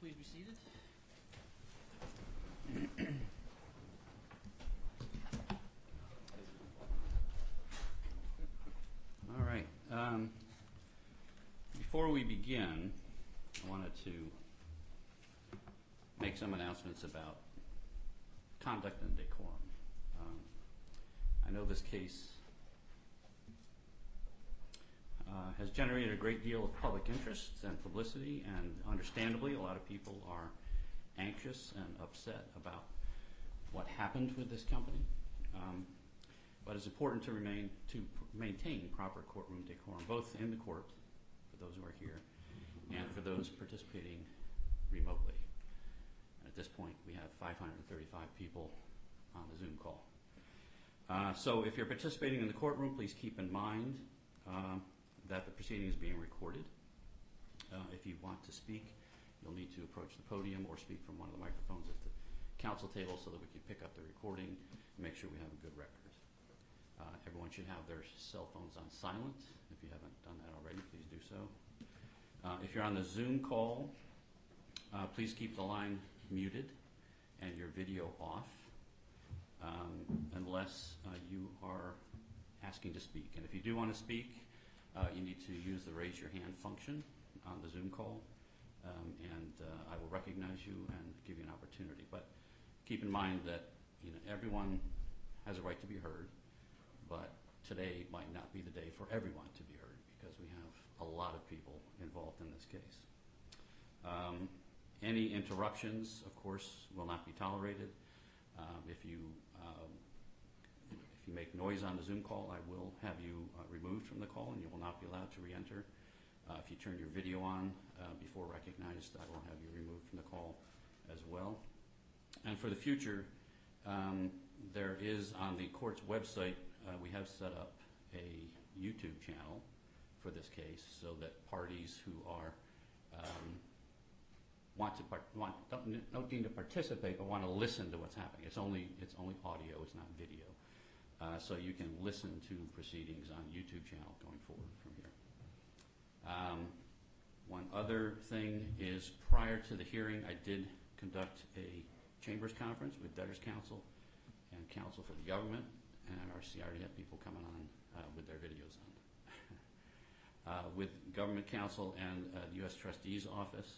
Please be seated. All right. Before we begin, I wanted to make some announcements about conduct and decorum. I know this case has generated a great deal of public interest and publicity, and understandably a lot of people are anxious and upset about what happened with this company. But it's important to maintain proper courtroom decorum, both in the court, for those who are here, and for those participating remotely. At this point, we have 535 people on the Zoom call. So if you're participating in the courtroom, please keep in mind that the proceeding is being recorded. If you want to speak, you'll need to approach the podium or speak from one of the microphones at the council table so that we can pick up the recording and make sure we have a good record. Everyone should have their cell phones on silent. If you haven't done that already, please do so. If you're on the Zoom call, please keep the line muted and your video off unless you are asking to speak. And if you do want to speak, you need to use the raise your hand function on the Zoom call, and I will recognize you and give you an opportunity. But keep in mind that everyone has a right to be heard, but today might not be the day for everyone to be heard because we have a lot of people involved in this case. Any interruptions, of course, will not be tolerated. If you make noise on the Zoom call, I will have you removed from the call, and you will not be allowed to re-enter. If you turn your video on before recognized, I will have you removed from the call as well. And for the future, there is on the court's website, we have set up a YouTube channel for this case so that parties who are don't need to participate, but want to listen to what's happening. It's only audio, it's not video. So you can listen to proceedings on YouTube channel going forward from here. One other thing is, prior to the hearing, I did conduct a chambers conference with debtors counsel and counsel for the government, and our CRD had people coming on with their videos on. With government counsel and the U.S. Trustee's office,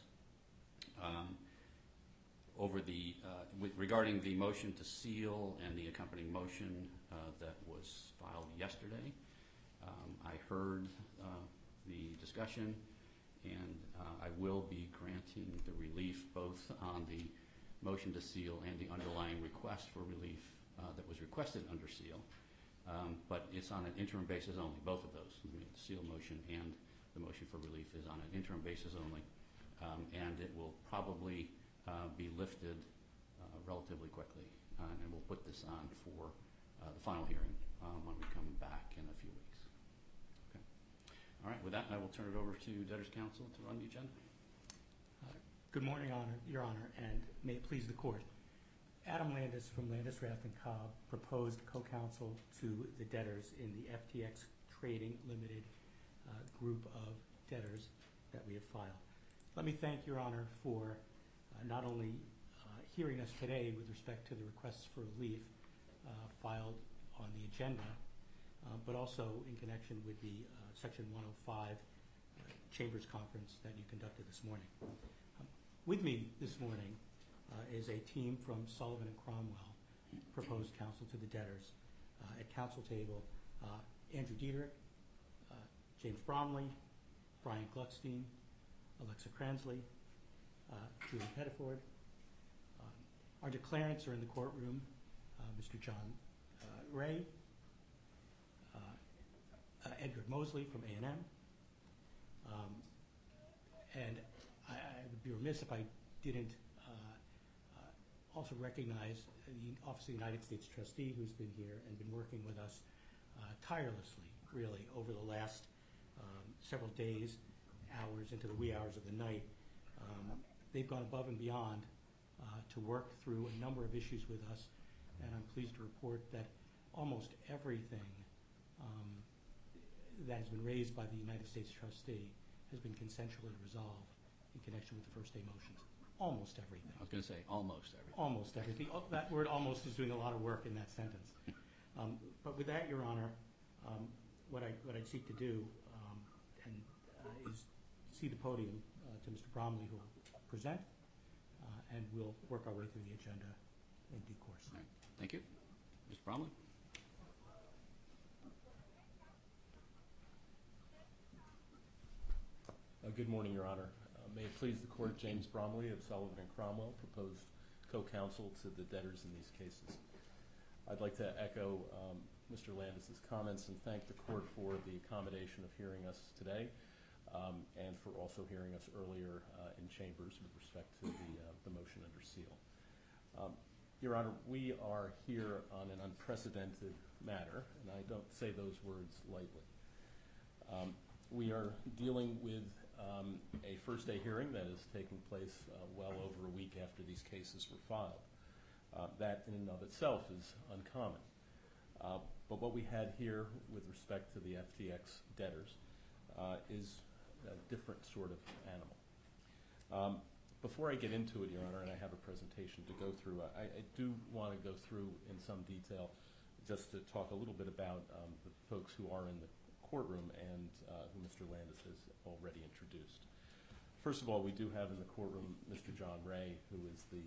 regarding the motion to seal and the accompanying motion that was filed yesterday. I heard the discussion, and I will be granting the relief both on the motion to seal and the underlying request for relief that was requested under seal, but it's on an interim basis only, both of those. The seal motion and the motion for relief is on an interim basis only. And it will probably be lifted relatively quickly, and we'll put this on for the final hearing when we come back in a few weeks. Okay. All right, with that, I will turn it over to Debtors Counsel to run the agenda. Good morning, Your Honor, and may it please the Court. Adam Landis from Landis Rath and Cobb proposed co-counsel to the debtors in the FTX Trading Limited group of debtors that we have filed. Let me thank Your Honor for not only hearing us today with respect to the requests for relief filed on the agenda, but also in connection with the Section 105 Chambers Conference that you conducted this morning. With me this morning is a team from Sullivan and Cromwell, proposed counsel to the debtors. At counsel table, Andrew Dietrich, James Bromley, Brian Glueckstein, Alexa Cransley, Julie Pettiford. Our declarants are in the courtroom, Mr. John Ray, Edward Mosley from A&M, and I would be remiss if I didn't also recognize the Office of the United States Trustee, who's been here and been working with us tirelessly, really, over the last several days, hours, into the wee hours of the night. They've gone above and beyond to work through a number of issues with us, and I'm pleased to report that almost everything that has been raised by the United States Trustee has been consensually resolved in connection with the first day motions. almost everything. I was going to say almost everything. Almost everything. Oh, that word almost is doing a lot of work in that sentence. But with that, Your Honor, what I'd seek to do is see the podium to Mr. Bromley, who will present, and we'll work our way through the agenda in due course. All right. Thank you. Mr. Bromley. Good morning, Your Honor. May it please the Court, James Bromley of Sullivan and Cromwell, proposed co-counsel to the debtors in these cases. I'd like to echo Mr. Landis' comments and thank the Court for the accommodation of hearing us today and for also hearing us earlier in chambers with respect to the motion under seal. Your Honor, we are here on an unprecedented matter, and I don't say those words lightly. We are dealing with a first-day hearing that is taking place well over a week after these cases were filed. That in and of itself is uncommon. But what we had here with respect to the FTX debtors is a different sort of animal. Before I get into it, Your Honor, and I have a presentation to go through, I do want to go through in some detail just to talk a little bit about the folks who are in the courtroom and who Mr. Landis has already introduced. First of all, we do have in the courtroom Mr. John Ray, who is the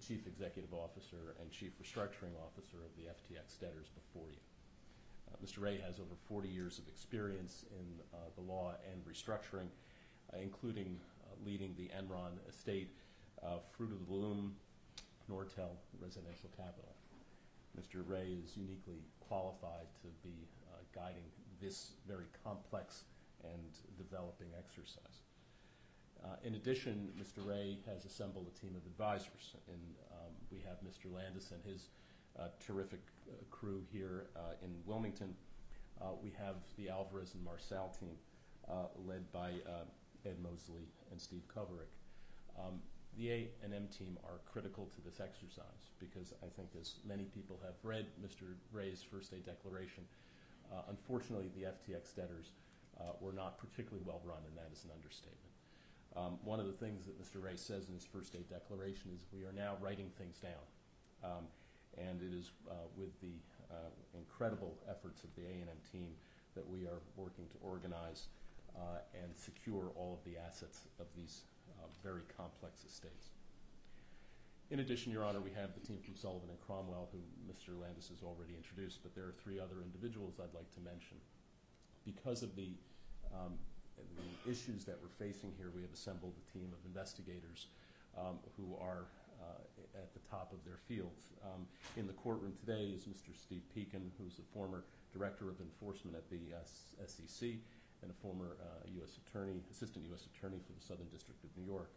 Chief Executive Officer and Chief Restructuring Officer of the FTX debtors before you. Mr. Ray has over 40 years of experience in the law and restructuring, including leading the Enron estate, Fruit of the Loom, Nortel, Residential Capital. Mr. Ray is uniquely qualified to be guiding this very complex and developing exercise. In addition, Mr. Ray has assembled a team of advisors, and we have Mr. Landis and his terrific crew here in Wilmington. We have the Alvarez and Marsal team led by Ed Mosley and Steve Kovaric. The A&M team are critical to this exercise because I think as many people have read Mr. Ray's first day declaration, unfortunately the FTX debtors were not particularly well run, and that is an understatement. One of the things that Mr. Ray says in his first day declaration is we are now writing things down. And it is with the incredible efforts of the A&M team that we are working to organize and secure all of the assets of these very complex estates. In addition, Your Honor, we have the team from Sullivan and Cromwell, who Mr. Landis has already introduced, but there are three other individuals I'd like to mention. Because of the issues that we're facing here, we have assembled a team of investigators who are at the top of their fields. In the courtroom today is Mr. Steve Peikin, who's a former Director of Enforcement at the SEC and a former U.S. Attorney, Assistant U.S. Attorney for the Southern District of New York.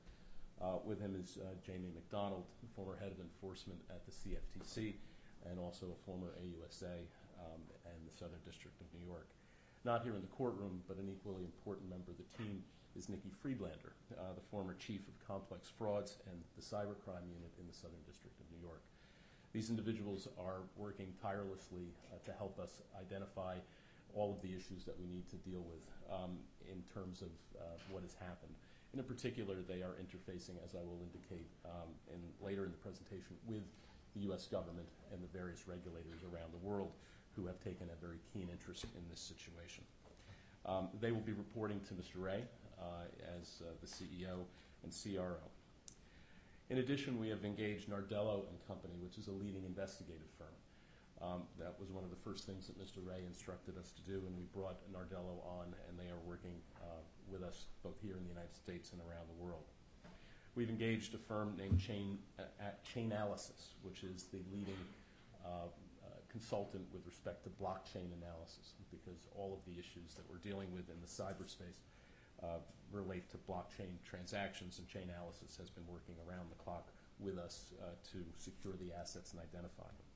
With him is Jamie McDonald, the former Head of Enforcement at the CFTC and also a former AUSA and the Southern District of New York. Not here in the courtroom, but an equally important member of the team is Nikki Friedlander, the former Chief of Complex Frauds and the Cybercrime Unit in the Southern District of New York. These individuals are working tirelessly to help us identify all of the issues that we need to deal with in terms of what has happened. And in particular, they are interfacing, as I will indicate later in the presentation, with the U.S. government and the various regulators around the world who have taken a very keen interest in this situation. They will be reporting to Mr. Ray as the CEO and CRO. In addition, we have engaged Nardello & Company, which is a leading investigative firm. That was one of the first things that Mr. Ray instructed us to do, and we brought Nardello on, and they are working with us both here in the United States and around the world. We've engaged a firm named Chainalysis, which is the leading consultant with respect to blockchain analysis, because all of the issues that we're dealing with in the cyberspace relate to blockchain transactions, and Chainalysis has been working around the clock with us to secure the assets and identify them.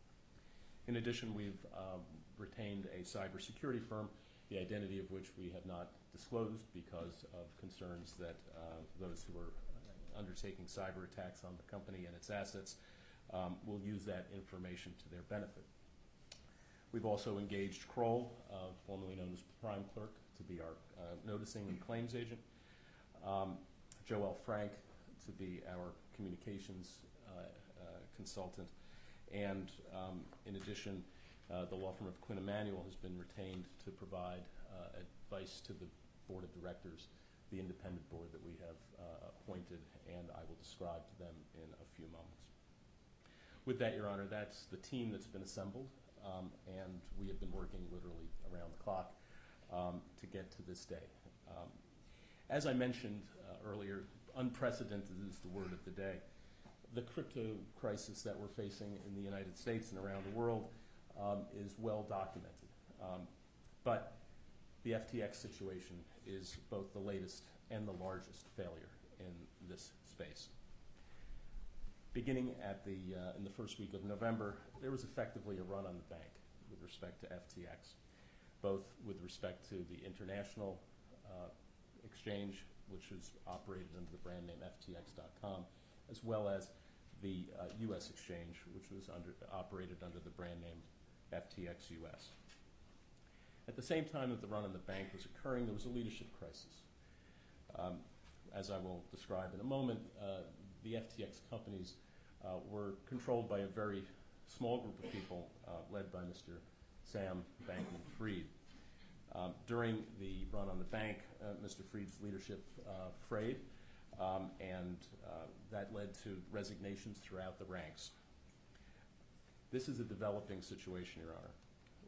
In addition, we've retained a cybersecurity firm, the identity of which we have not disclosed because of concerns that those who are undertaking cyber attacks on the company and its assets will use that information to their benefit. We've also engaged Kroll, formerly known as Prime Clerk, to be our noticing and claims agent, Joel Frank to be our communications consultant. And in addition, the law firm of Quinn Emanuel has been retained to provide advice to the board of directors, the independent board that we have appointed, and I will describe to them in a few moments. With that, Your Honor, that's the team that's been assembled, and we have been working literally around the clock to get to this day. As I mentioned earlier, unprecedented is the word of the day. The crypto crisis that we're facing in the United States and around the world is well documented. But the FTX situation is both the latest and the largest failure in this space. Beginning at the, in the first week of November, there was effectively a run on the bank with respect to FTX, both with respect to the international exchange, which is operated under the brand name FTX.com, as well as the U.S. exchange, which was operated under the brand name FTX US. At the same time that the run on the bank was occurring, there was a leadership crisis. As I will describe in a moment, the FTX companies were controlled by a very small group of people led by Mr. Sam Bankman-Fried. During the run on the bank, Mr. Fried's leadership frayed, and that led to resignations throughout the ranks. This is a developing situation, Your Honor.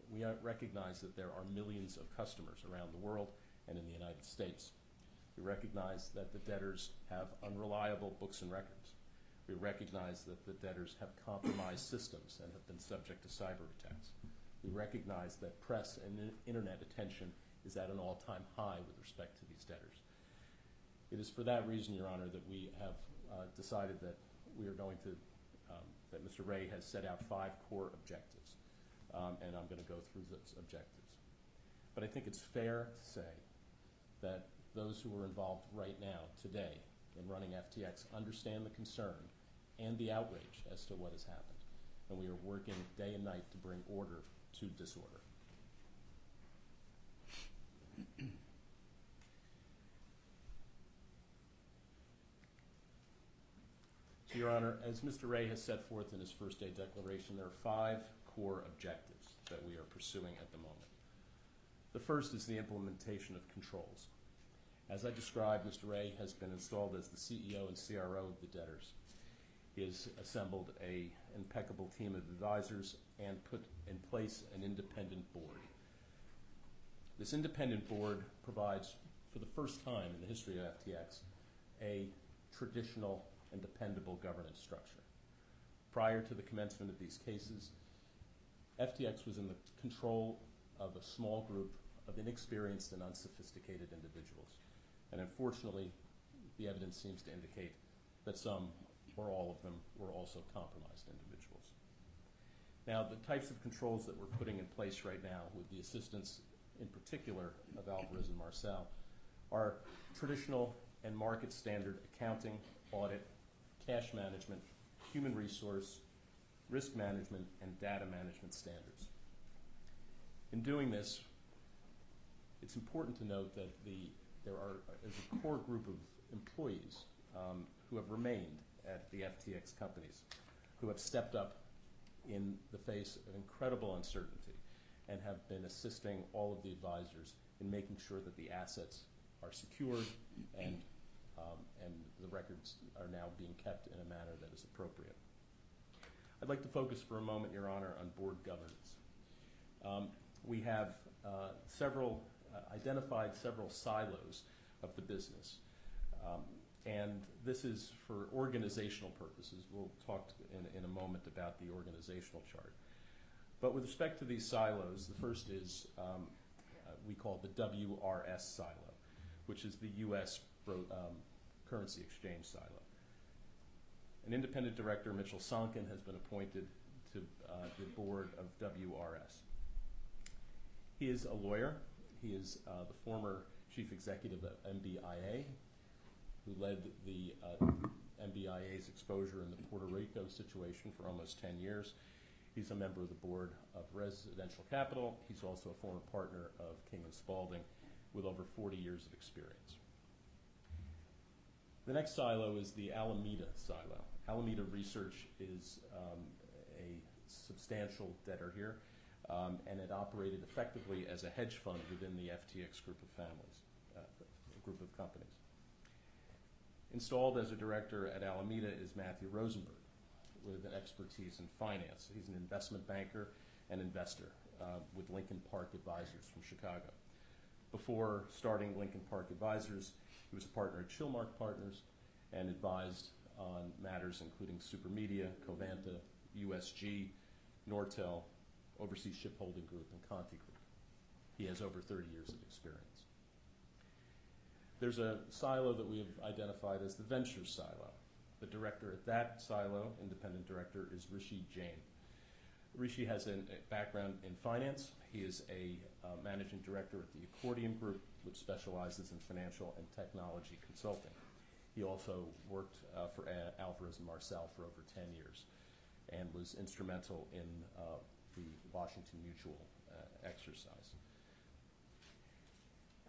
We recognize that there are millions of customers around the world and in the United States. We recognize that the debtors have unreliable books and records. We recognize that the debtors have compromised systems and have been subject to cyber attacks. We recognize that press and internet attention is at an all-time high with respect to these debtors. It is for that reason, Your Honor, that we have decided that we are going to, that Mr. Ray has set out 5 core objectives. And I'm going to go through those objectives. But I think it's fair to say that those who are involved right now, today, in running FTX understand the concern and the outrage as to what has happened. And we are working day and night to bring order to disorder. So, Your Honor, as Mr. Ray has set forth in his first day declaration, there are 5 core objectives that we are pursuing at the moment. The first is the implementation of controls. As I described, Mr. Ray has been installed as the CEO and CRO of the debtors. He has assembled an impeccable team of advisors and put in place an independent board. This independent board provides, for the first time in the history of FTX, a traditional and dependable governance structure. Prior to the commencement of these cases, FTX was in the control of a small group of inexperienced and unsophisticated individuals. And unfortunately, the evidence seems to indicate that some or all of them were also compromised individuals. Now, the types of controls that we're putting in place right now, with the assistance in particular of Alvarez and Marsal, are traditional and market standard accounting, audit, cash management, human resource, risk management, and data management standards. In doing this, it's important to note that there is a core group of employees who have remained at the FTX companies, who have stepped up in the face of incredible uncertainty and have been assisting all of the advisors in making sure that the assets are secured and the records are now being kept in a manner that is appropriate. I'd like to focus for a moment, Your Honor, on board governance. We have identified several silos of the business, and this is for organizational purposes. We'll talk in a moment about the organizational chart. But with respect to these silos, the first is we call the WRS silo, which is the U.S. currency exchange silo. An independent director, Mitchell Sonkin, has been appointed to the board of WRS. He is a lawyer. He is the former chief executive of MBIA, who led the MBIA's exposure in the Puerto Rico situation for almost 10 years. He's a member of the board of Residential Capital. He's also a former partner of King & Spalding with over 40 years of experience. The next silo is the Alameda silo. Alameda Research is a substantial debtor here, and it operated effectively as a hedge fund within the FTX group of families, group of companies. Installed as a director at Alameda is Matthew Rosenberg, with an expertise in finance. He's an investment banker and investor with Lincoln Park Advisors from Chicago. Before starting Lincoln Park Advisors, he was a partner at Chilmark Partners and advised on matters including Supermedia, Covanta, USG, Nortel, Overseas Shipholding Group, and Conti Group. He has over 30 years of experience. There's a silo that we have identified as the venture silo. The director at that silo, independent director, is Rishi Jain. Rishi has a background in finance. He is a managing director at the Accordion Group, which specializes in financial and technology consulting. He also worked for Alvarez and Marsal for over 10 years and was instrumental in the Washington Mutual exercise.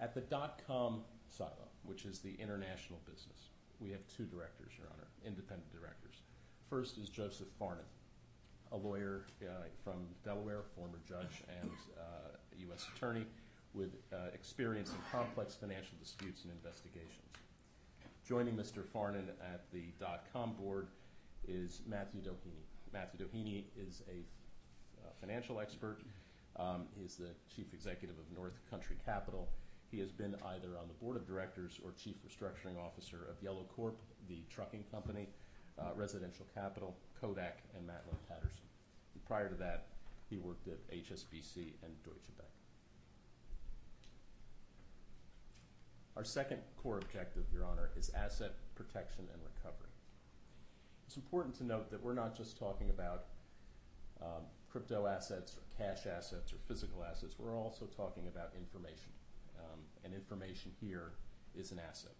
At the dot-com silo, which is the international business, we have two directors, Your Honor, independent directors. First is Joseph Farnan, a lawyer from Delaware, former judge and U.S. attorney with experience in complex financial disputes and investigations. Joining Mr. Farnan at the dot-com board is Matthew Doheny. Matthew Doheny is a financial expert. He is the chief executive of North Country Capital. He has been either on the board of directors or chief restructuring officer of Yellow Corp, the trucking company, Residential Capital, Kodak, and Matlin Patterson. And prior to that, he worked at HSBC and Deutsche Bank. Our second core objective, Your Honor, is asset protection and recovery. It's important to note that we're not just talking about crypto assets or cash assets or physical assets. We're also talking about information. And information here is an asset.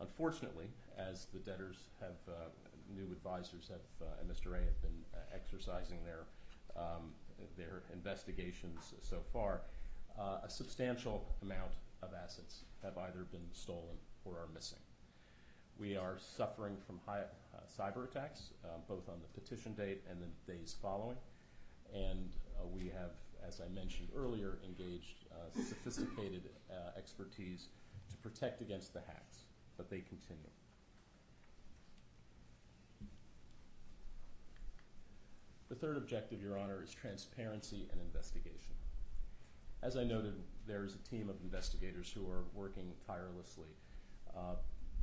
Unfortunately, as the debtors have, new advisors have, and Mr. Ray have been exercising their investigations so far, a substantial amount of assets have either been stolen or are missing. We are suffering from high cyber attacks, both on the petition date and the days following. And we have, as I mentioned earlier, engaged sophisticated expertise to protect against the hacks, but they continue. The third objective, Your Honor, is transparency and investigation. As I noted, there is a team of investigators who are working tirelessly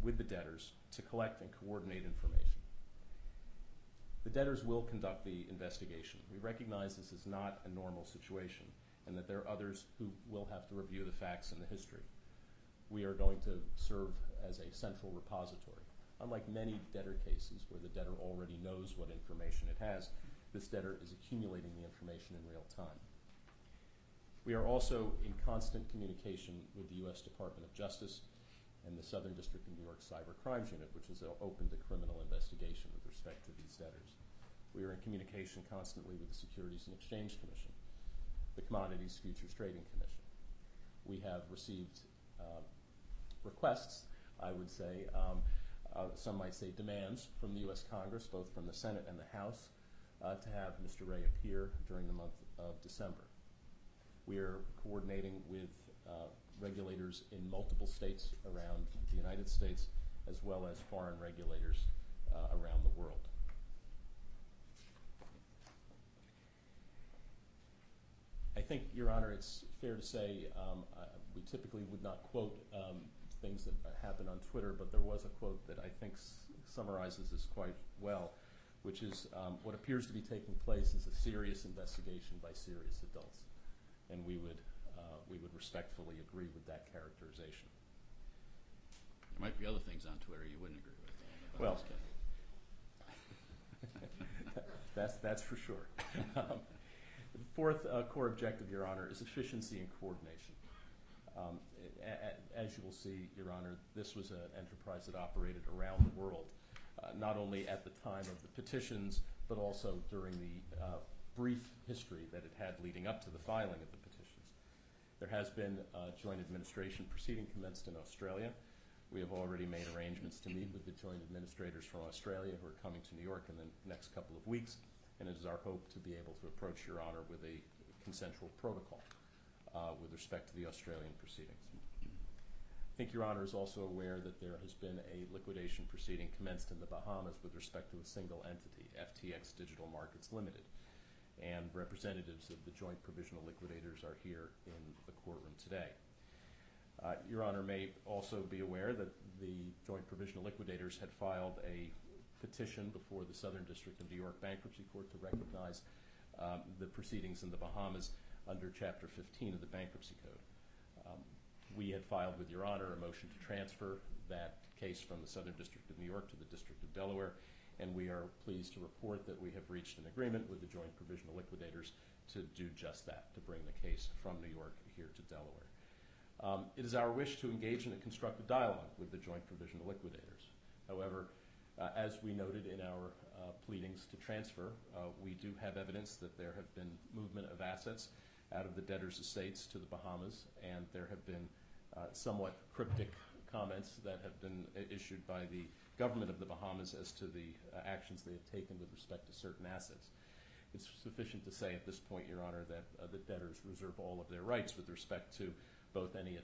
with the debtors to collect and coordinate information. The debtors will conduct the investigation. We recognize this is not a normal situation and that there are others who will have to review the facts and the history. We are going to serve as a central repository. Unlike many debtor cases where the debtor already knows what information it has, this debtor is accumulating the information in real time. We are also in constant communication with the U.S. Department of Justice and the Southern District of New York Cyber Crimes Unit, which is open to criminal investigation with respect to these debtors. We are in communication constantly with the Securities and Exchange Commission, the Commodities Futures Trading Commission. We have received requests, I would say, some might say demands, from the U.S. Congress, both from the Senate and the House, to have Mr. Ray appear during the month of December. We are coordinating with regulators in multiple states around the United States, as well as foreign regulators around the world. I think, Your Honor, it's fair to say we typically would not quote things that happen on Twitter, but there was a quote that I think summarizes this quite well, which is, what appears to be taking place is a serious investigation by serious adults. And we would respectfully agree with that characterization. There might be other things on Twitter you wouldn't agree with. Well, that's for sure. The fourth core objective, Your Honor, is efficiency and coordination. As you will see, Your Honor, this was an enterprise that operated around the world, not only at the time of the petitions, but also during the brief history that it had leading up to the filing of the petitions. There has been a joint administration proceeding commenced in Australia. We have already made arrangements to meet with the joint administrators from Australia who are coming to New York in the next couple of weeks, and it is our hope to be able to approach Your Honor with a consensual protocol with respect to the Australian proceedings. I think Your Honor is also aware that there has been a liquidation proceeding commenced in the Bahamas with respect to a single entity, FTX Digital Markets Limited, and representatives of the joint provisional liquidators are here in the courtroom today. Your Honor may also be aware that the Joint Provisional Liquidators had filed a petition before the Southern District of New York Bankruptcy Court to recognize the proceedings in the Bahamas under Chapter 15 of the Bankruptcy Code. We had filed with Your Honor a motion to transfer that case from the Southern District of New York to the District of Delaware, and we are pleased to report that we have reached an agreement with the Joint Provisional Liquidators to do just that, to bring the case from New York here to Delaware. It is our wish to engage in a constructive dialogue with the Joint Provisional Liquidators. However, as we noted in our pleadings to transfer, we do have evidence that there have been movement of assets out of the debtors' estates to the Bahamas, and there have been somewhat cryptic comments that have been issued by the government of the Bahamas as to the actions they have taken with respect to certain assets. It's sufficient to say at this point, Your Honor, that the debtors reserve all of their rights with respect to both any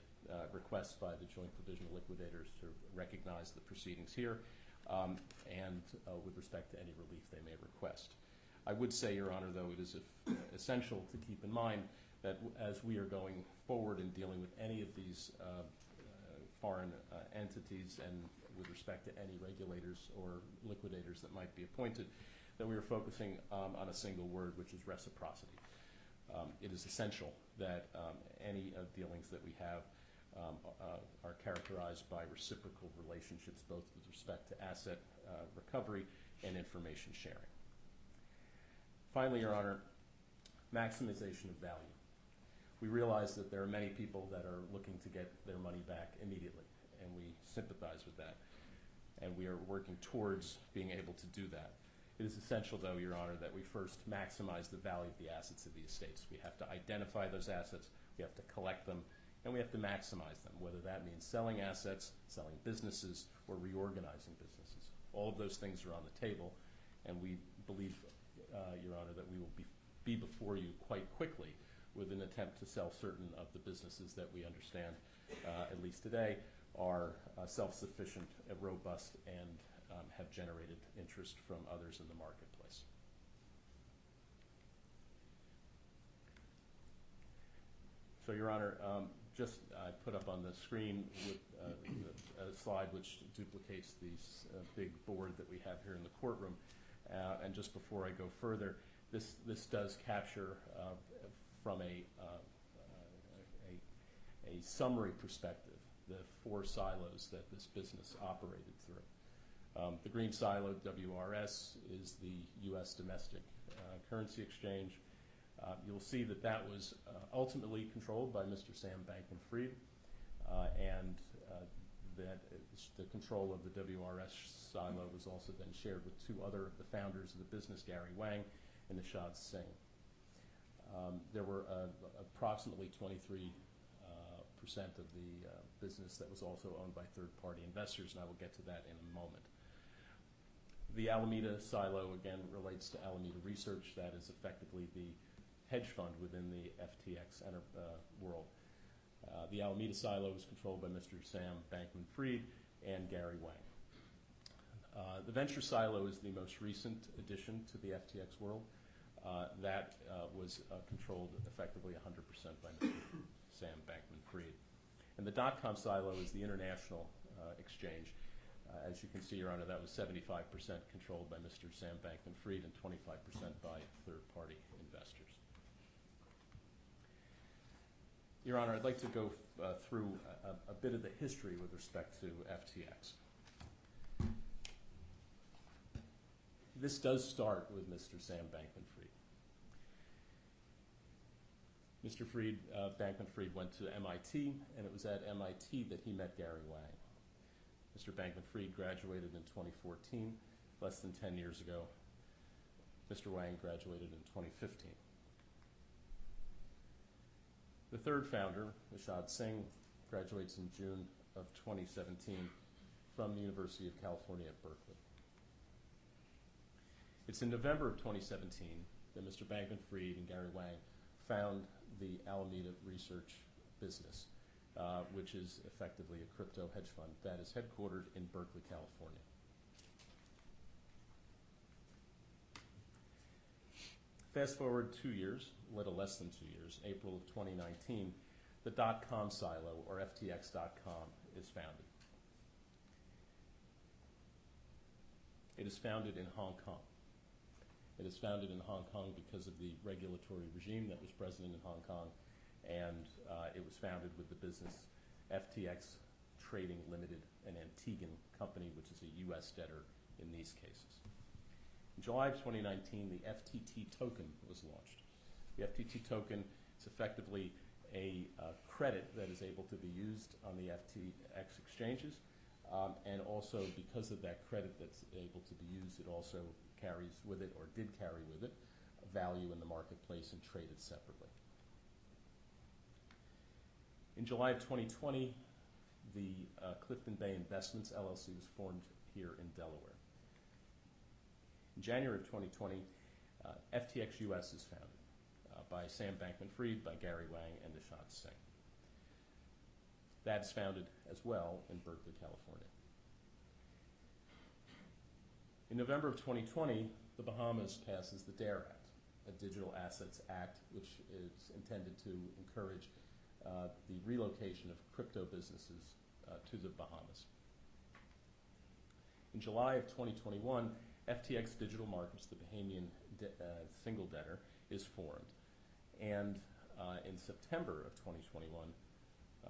requests by the Joint Provisional Liquidators to recognize the proceedings here and with respect to any relief they may request. I would say, Your Honor, though, it is essential to keep in mind that as we are going forward in dealing with any of these foreign entities and with respect to any regulators or liquidators that might be appointed, that we are focusing on a single word, which is reciprocity. It is essential that any of dealings that we have are characterized by reciprocal relationships, both with respect to asset recovery and information sharing. Finally, Your Honor, maximization of value. We realize that there are many people that are looking to get their money back immediately, and we sympathize with that, and we are working towards being able to do that. It is essential, though, Your Honor, that we first maximize the value of the assets of the estates. We have to identify those assets, we have to collect them, and we have to maximize them, whether that means selling assets, selling businesses, or reorganizing businesses. All of those things are on the table, and we believe, Your Honor, that we will be before you quite quickly with an attempt to sell certain of the businesses that we understand, at least today, are self-sufficient, robust, and have generated interest from others in the marketplace. So, Your Honor, just I put up on the screen with, a slide which duplicates the big board that we have here in the courtroom. And just before I go further, this does capture from a summary perspective the four silos that this business operated through. The green silo, WRS, is the U.S. domestic currency exchange. You'll see that that was ultimately controlled by Mr. Sam Bankman-Fried, and that the control of the WRS silo was also then shared with two other of the founders of the business, Gary Wang and Nishad Singh. There were approximately 23% of the business that was also owned by third-party investors, and I will get to that in a moment. The Alameda silo, again, relates to Alameda Research. That is effectively the hedge fund within the FTX world. The Alameda silo is controlled by Mr. Sam Bankman-Fried and Gary Wang. The venture silo is the most recent addition to the FTX world. That was controlled effectively 100% by Mr. Sam Bankman-Fried. And the dot-com silo is the international exchange. As you can see, Your Honor, that was 75% controlled by Mr. Sam Bankman-Fried and 25% by third-party investors. Your Honor, I'd like to go through a bit of the history with respect to FTX. This does start with Mr. Sam Bankman-Fried. Mr. Bankman-Fried went to MIT, and it was at MIT that he met Gary Wang. Mr. Bankman-Fried graduated in 2014, less than 10 years ago. Mr. Wang graduated in 2015. The third founder, Nishad Singh, graduates in June of 2017, from the University of California at Berkeley. It's in November of 2017 that Mr. Bankman-Fried and Gary Wang found the Alameda Research business, which is effectively a crypto hedge fund that is headquartered in Berkeley, California. Fast forward 2 years, a little less than 2 years, April of 2019, the .com silo, or FTX.com, is founded. It is founded in Hong Kong. It is founded in Hong Kong because of the regulatory regime that was present in Hong Kong, and it was founded with the business FTX Trading Limited, an Antiguan company, which is a U.S. debtor in these cases. In July of 2019, the FTT token was launched. The FTT token is effectively a credit that is able to be used on the FTX exchanges, and also because of that credit that's able to be used, it also carries with it, or did carry with it, value in the marketplace and traded separately. In July of 2020, the Clifton Bay Investments LLC was formed here in Delaware. In January of 2020, FTX US is founded by Sam Bankman-Fried, by Gary Wang, and Nishad Singh. That's founded as well in Berkeley, California. In November of 2020, the Bahamas passes the DARE Act, a Digital Assets Act, which is intended to encourage the relocation of crypto businesses to the Bahamas. In July of 2021, FTX Digital Markets, the Bahamian single debtor, is formed. And in September of 2021,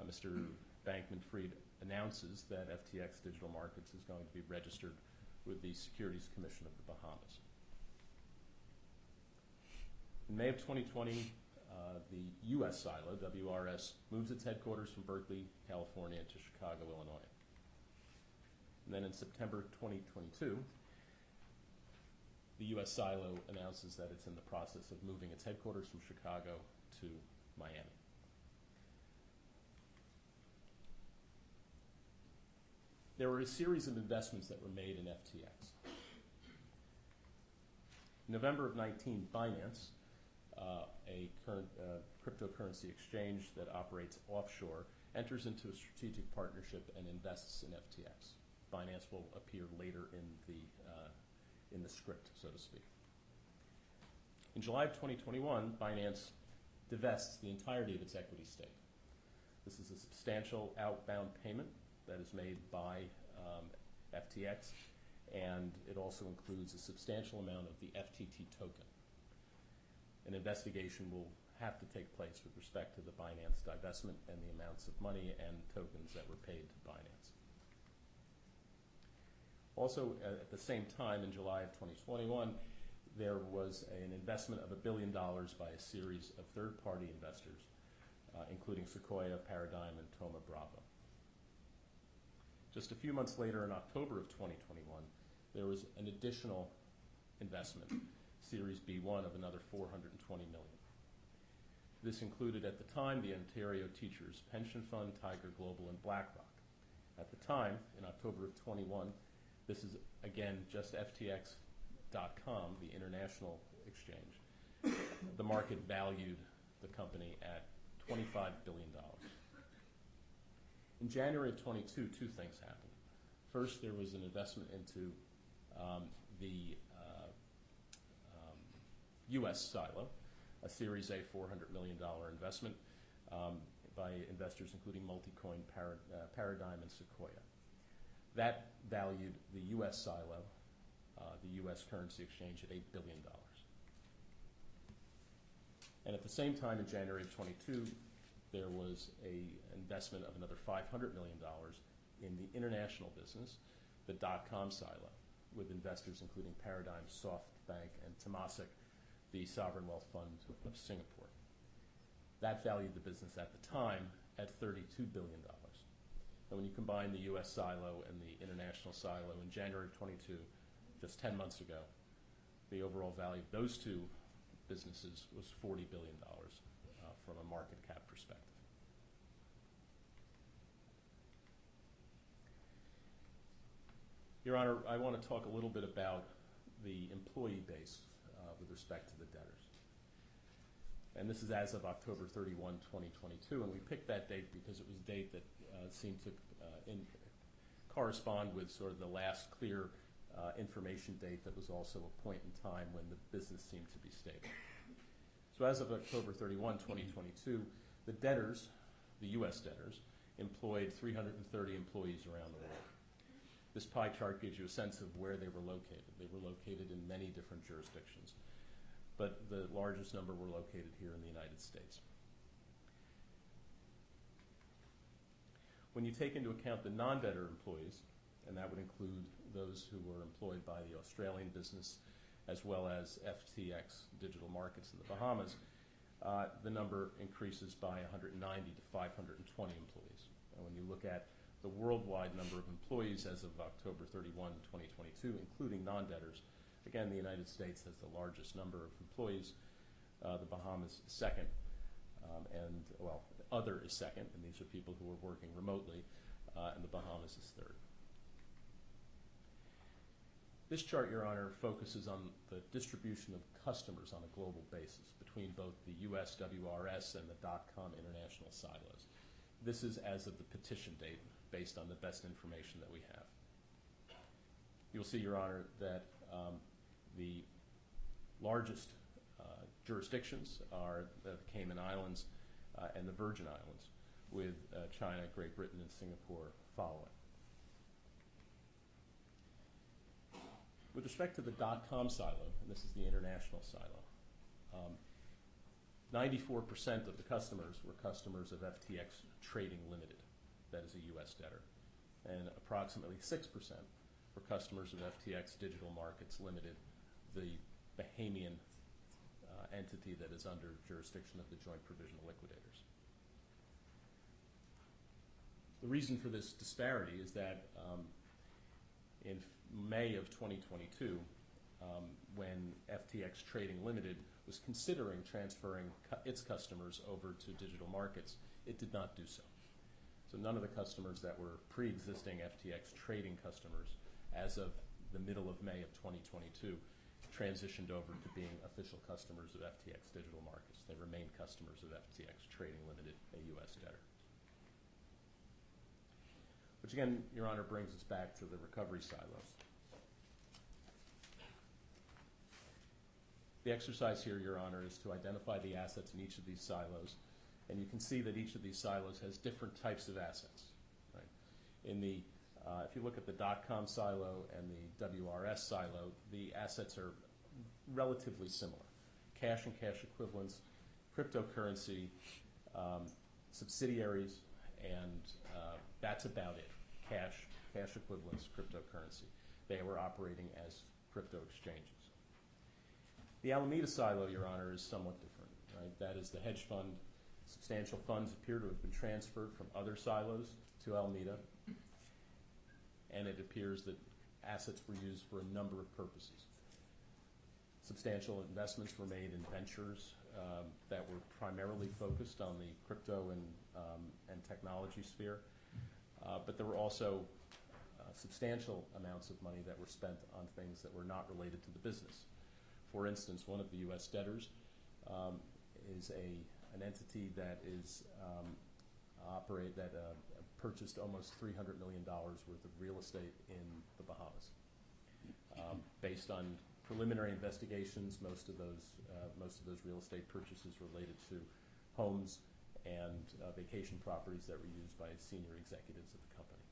Mr. Bankman-Fried announces that FTX Digital Markets is going to be registered with the Securities Commission of the Bahamas. In May of 2020, the U.S. silo, WRS, moves its headquarters from Berkeley, California to Chicago, Illinois. And then in September 2022, the U.S. silo announces that it's in the process of moving its headquarters from Chicago to Miami. There were a series of investments that were made in FTX. In November of 19, Binance, a current cryptocurrency exchange that operates offshore, enters into a strategic partnership and invests in FTX. Binance will appear later in the script, so to speak. In July of 2021, Binance divests the entirety of its equity stake. This is a substantial outbound payment that is made by FTX, and it also includes a substantial amount of the FTT token. An investigation will have to take place with respect to the Binance divestment and the amounts of money and tokens that were paid to Binance. Also, at the same time, in July of 2021, there was an investment of $1 billion by a series of third-party investors, including Sequoia, Paradigm, and Toma Bravo. Just a few months later, in October of 2021, there was an additional investment, Series B1, of another $420 million. This included, at the time, the Ontario Teachers Pension Fund, Tiger Global, and BlackRock. At the time, in October of 21, this is, again, just FTX.com, the international exchange. The market valued the company at $25 billion. In January of 22, two things happened. First, there was an investment into the U.S. silo, a Series A $400 million investment by investors including Multicoin, Paradigm, and Sequoia. That valued the U.S. silo, the U.S. currency exchange, at $8 billion. And at the same time, in January of 22, there was an investment of another $500 million in the international business, the .com silo, with investors including Paradigm, SoftBank, and Temasek, the sovereign wealth fund of Singapore. That valued the business at the time at $32 billion. And when you combine the U.S. silo and the international silo in January of 22, just 10 months ago, the overall value of those two businesses was $40 billion from a market cap perspective. Your Honor, I want to talk a little bit about the employee base with respect to the debtors. And this is as of October 31, 2022, and we picked that date because it was a date that seemed to correspond with sort of the last clear information date that was also a point in time when the business seemed to be stable. So as of October 31, 2022, the debtors, the U.S. debtors, employed 330 employees around the world. This pie chart gives you a sense of where they were located. They were located in many different jurisdictions, but the largest number were located here in the United States. When you take into account the non-debtor employees, and that would include those who were employed by the Australian business as well as FTX Digital Markets in the Bahamas, the number increases by 190 to 520 employees. And when you look at the worldwide number of employees as of October 31, 2022, including non-debtors, again, the United States has the largest number of employees, the Bahamas second, and, well, other is second, and these are people who are working remotely, and the Bahamas is third. This chart, Your Honor, focuses on the distribution of customers on a global basis between both the U.S. WRS and the .com international silos. This is as of the petition date based on the best information that we have. You'll see, Your Honor, that the largest jurisdictions are the Cayman Islands and the Virgin Islands, with China, Great Britain, and Singapore following. With respect to the .com silo, and this is the international silo, 94% of the customers were customers of FTX Trading Limited, that is a U.S. debtor, and approximately 6% were customers of FTX Digital Markets Limited, the Bahamian entity that is under jurisdiction of the Joint Provisional Liquidators. The reason for this disparity is that in May of 2022, when FTX Trading Limited was considering transferring its customers over to Digital Markets, it did not do so. So none of the customers that were pre-existing FTX trading customers as of the middle of May of 2022 transitioned over to being official customers of FTX Digital Markets. They remained customers of FTX Trading Limited, a U.S. debtor. Which again, Your Honor, brings us back to the recovery silos. The exercise here, Your Honor, is to identify the assets in each of these silos, and you can see that each of these silos has different types of assets. Right? In the, if you look at the .com silo and the WRS silo, the assets are relatively similar: cash and cash equivalents, cryptocurrency, subsidiaries, and that's about it. Cash equivalents, cryptocurrency. They were operating as crypto exchanges. The Alameda silo, Your Honor, is somewhat different. Right? That is the hedge fund. Substantial funds appear to have been transferred from other silos to Alameda, and it appears that assets were used for a number of purposes. Substantial investments were made in ventures that were primarily focused on the crypto and technology sphere, but there were also substantial amounts of money that were spent on things that were not related to the business. For instance, one of the U.S. debtors is an entity that is purchased almost $300 million worth of real estate in the Bahamas. Based on preliminary investigations, most of those real estate purchases related to homes and vacation properties that were used by senior executives of the company.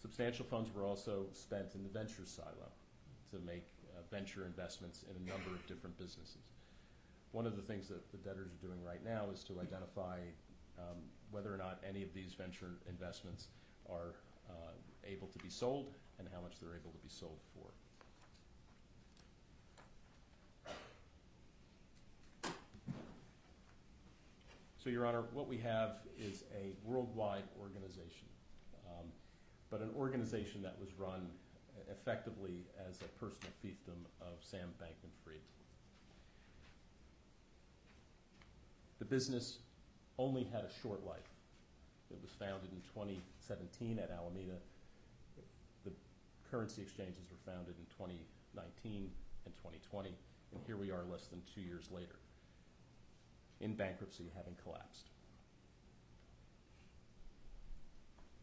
Substantial funds were also spent in the venture silo to make venture investments in a number of different businesses. One of the things that the debtors are doing right now is to identify whether or not any of these venture investments are able to be sold and how much they're able to be sold for. So, Your Honor, what we have is a worldwide organization, but an organization that was run effectively as a personal fiefdom of Sam Bankman-Fried. The business only had a short life. It was founded in 2017 at Alameda currency exchanges were founded in 2019 and 2020, and here we are less than 2 years later in bankruptcy, having collapsed.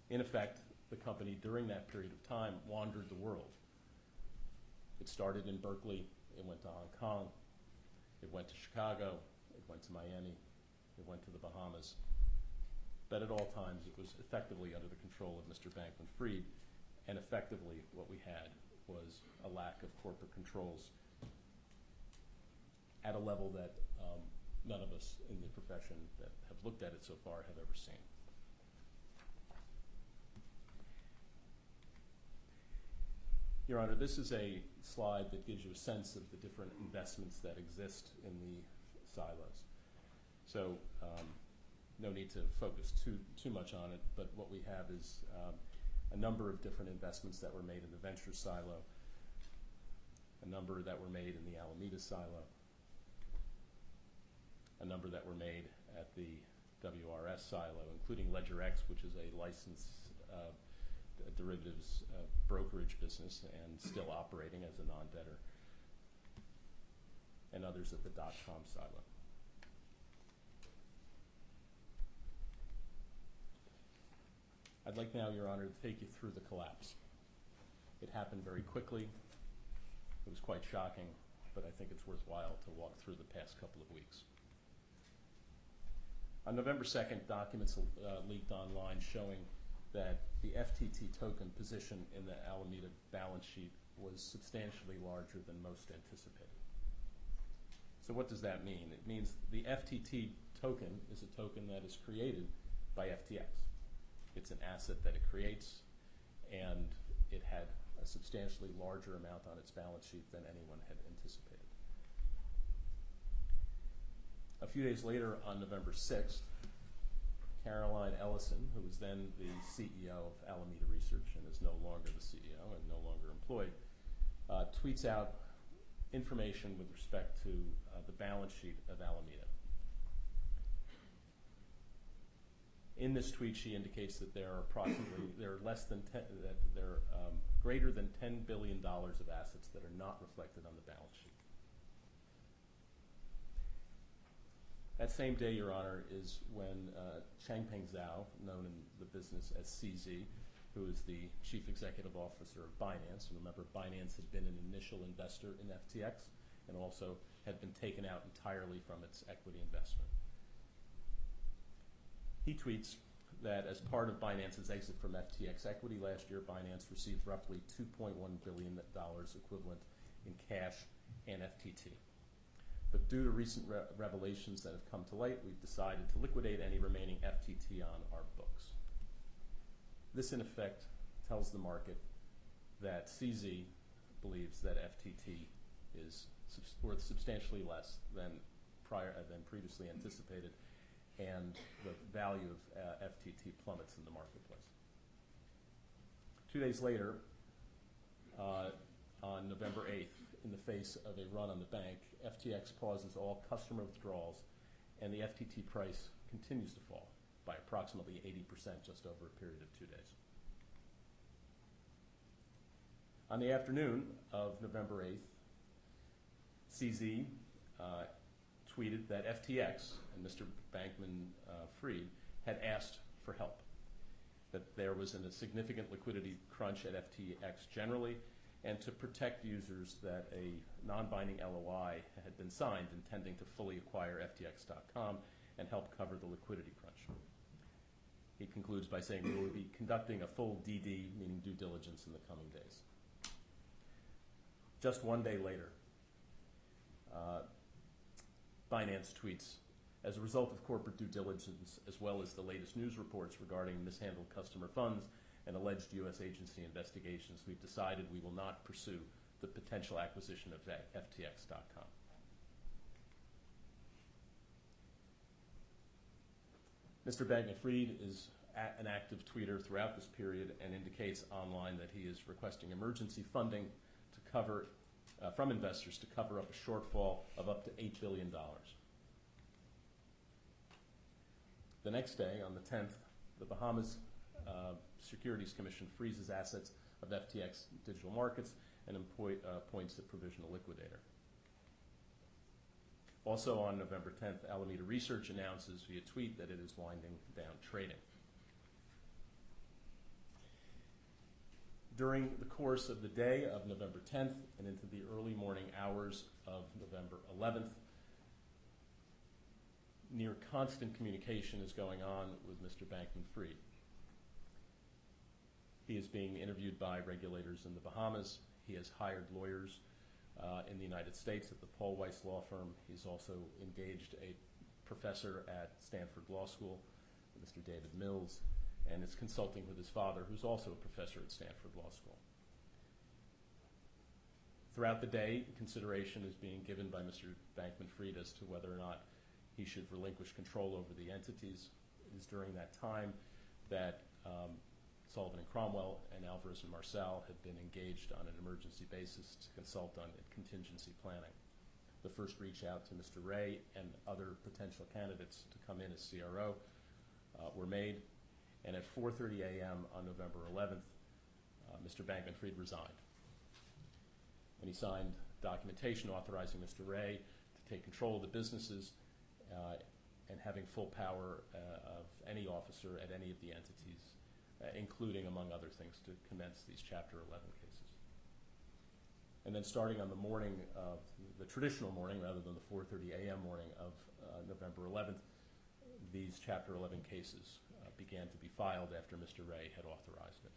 In effect, the company during that period of time wandered the world. It started in Berkeley, it went to Hong Kong, it went to Chicago, it went to Miami, it went to the Bahamas. But at all times, it was effectively under the control of Mr. Bankman-Fried, and effectively what we had was a lack of corporate controls at a level that none of us in the profession that have looked at it so far have ever seen. Your Honor, this is a slide that gives you a sense of the different investments that exist in the silos. So no need to focus too much on it, but what we have is a number of different investments that were made in the venture silo, a number that were made in the Alameda silo, a number that were made at the WRS silo, including Ledger X, which is a licensed derivatives brokerage business and still operating as a non-debtor, and others at the .com silo. I'd like now, Your Honor, to take you through the collapse. It happened very quickly. It was quite shocking, but I think it's worthwhile to walk through the past couple of weeks. On November 2nd, documents leaked online showing that the FTT token position in the Alameda balance sheet was substantially larger than most anticipated. So what does that mean? It means the FTT token is a token that is created by FTX. It's an asset that it creates, and it had a substantially larger amount on its balance sheet than anyone had anticipated. A few days later, on November 6th, Caroline Ellison, who was then the CEO of Alameda Research and is no longer the CEO and no longer employed, tweets out information with respect to the balance sheet of Alameda. In this tweet, she indicates that there are approximately greater than $10 billion of assets that are not reflected on the balance sheet. That same day, Your Honor, is when Changpeng Zhao, known in the business as CZ, who is the Chief Executive Officer of Binance. And remember, Binance had been an initial investor in FTX and also had been taken out entirely from its equity investment. He tweets that as part of Binance's exit from FTX equity last year, Binance received roughly $2.1 billion equivalent in cash and FTT. But due to recent revelations that have come to light, we've decided to liquidate any remaining FTT on our books. This, in effect, tells the market that CZ believes that FTT is worth substantially less than previously anticipated, and the value of FTT plummets in the marketplace. 2 days later, on November 8th, in the face of a run on the bank, FTX pauses all customer withdrawals, and the FTT price continues to fall by approximately 80% just over a period of 2 days. On the afternoon of November 8th, CZ tweeted that FTX and Mr. Bankman-Fried had asked for help, that there was a significant liquidity crunch at FTX generally, and to protect users that a non-binding LOI had been signed intending to fully acquire FTX.com and help cover the liquidity crunch. He concludes by saying, we will be conducting a full DD, meaning due diligence, in the coming days. Just 1 day later, Binance tweets, as a result of corporate due diligence, as well as the latest news reports regarding mishandled customer funds and alleged U.S. agency investigations, we've decided we will not pursue the potential acquisition of FTX.com. Mr. Bankman-Fried is an active tweeter throughout this period and indicates online that he is requesting emergency funding to cover, from investors to cover up a shortfall of up to $8 billion. The next day, on the 10th, the Bahamas Securities Commission freezes assets of FTX Digital Markets and appoints a provisional liquidator. Also on November 10th, Alameda Research announces via tweet that it is winding down trading. During the course of the day of November 10th and into the early morning hours of November 11th, near constant communication is going on with Mr. Bankman-Fried. He is being interviewed by regulators in the Bahamas. He has hired lawyers in the United States at the Paul Weiss law firm. He's also engaged a professor at Stanford Law School, Mr. David Mills, and is consulting with his father, who's also a professor at Stanford Law School. Throughout the day, consideration is being given by Mr. Bankman-Fried as to whether or not he should relinquish control over the entities. It is during that time that Sullivan and Cromwell and Alvarez and Marsal have been engaged on an emergency basis to consult on contingency planning. The first reach out to Mr. Ray and other potential candidates to come in as CRO were made. And at 4:30 a.m. on November 11th, Mr. Bankman-Fried resigned. And he signed documentation authorizing Mr. Ray to take control of the businesses and having full power of any officer at any of the entities, including, among other things, to commence these Chapter 11 cases. And then starting on the morning of the traditional morning, rather than the 4:30 a.m. morning of November 11th, these Chapter 11 cases began to be filed after Mr. Ray had authorized it.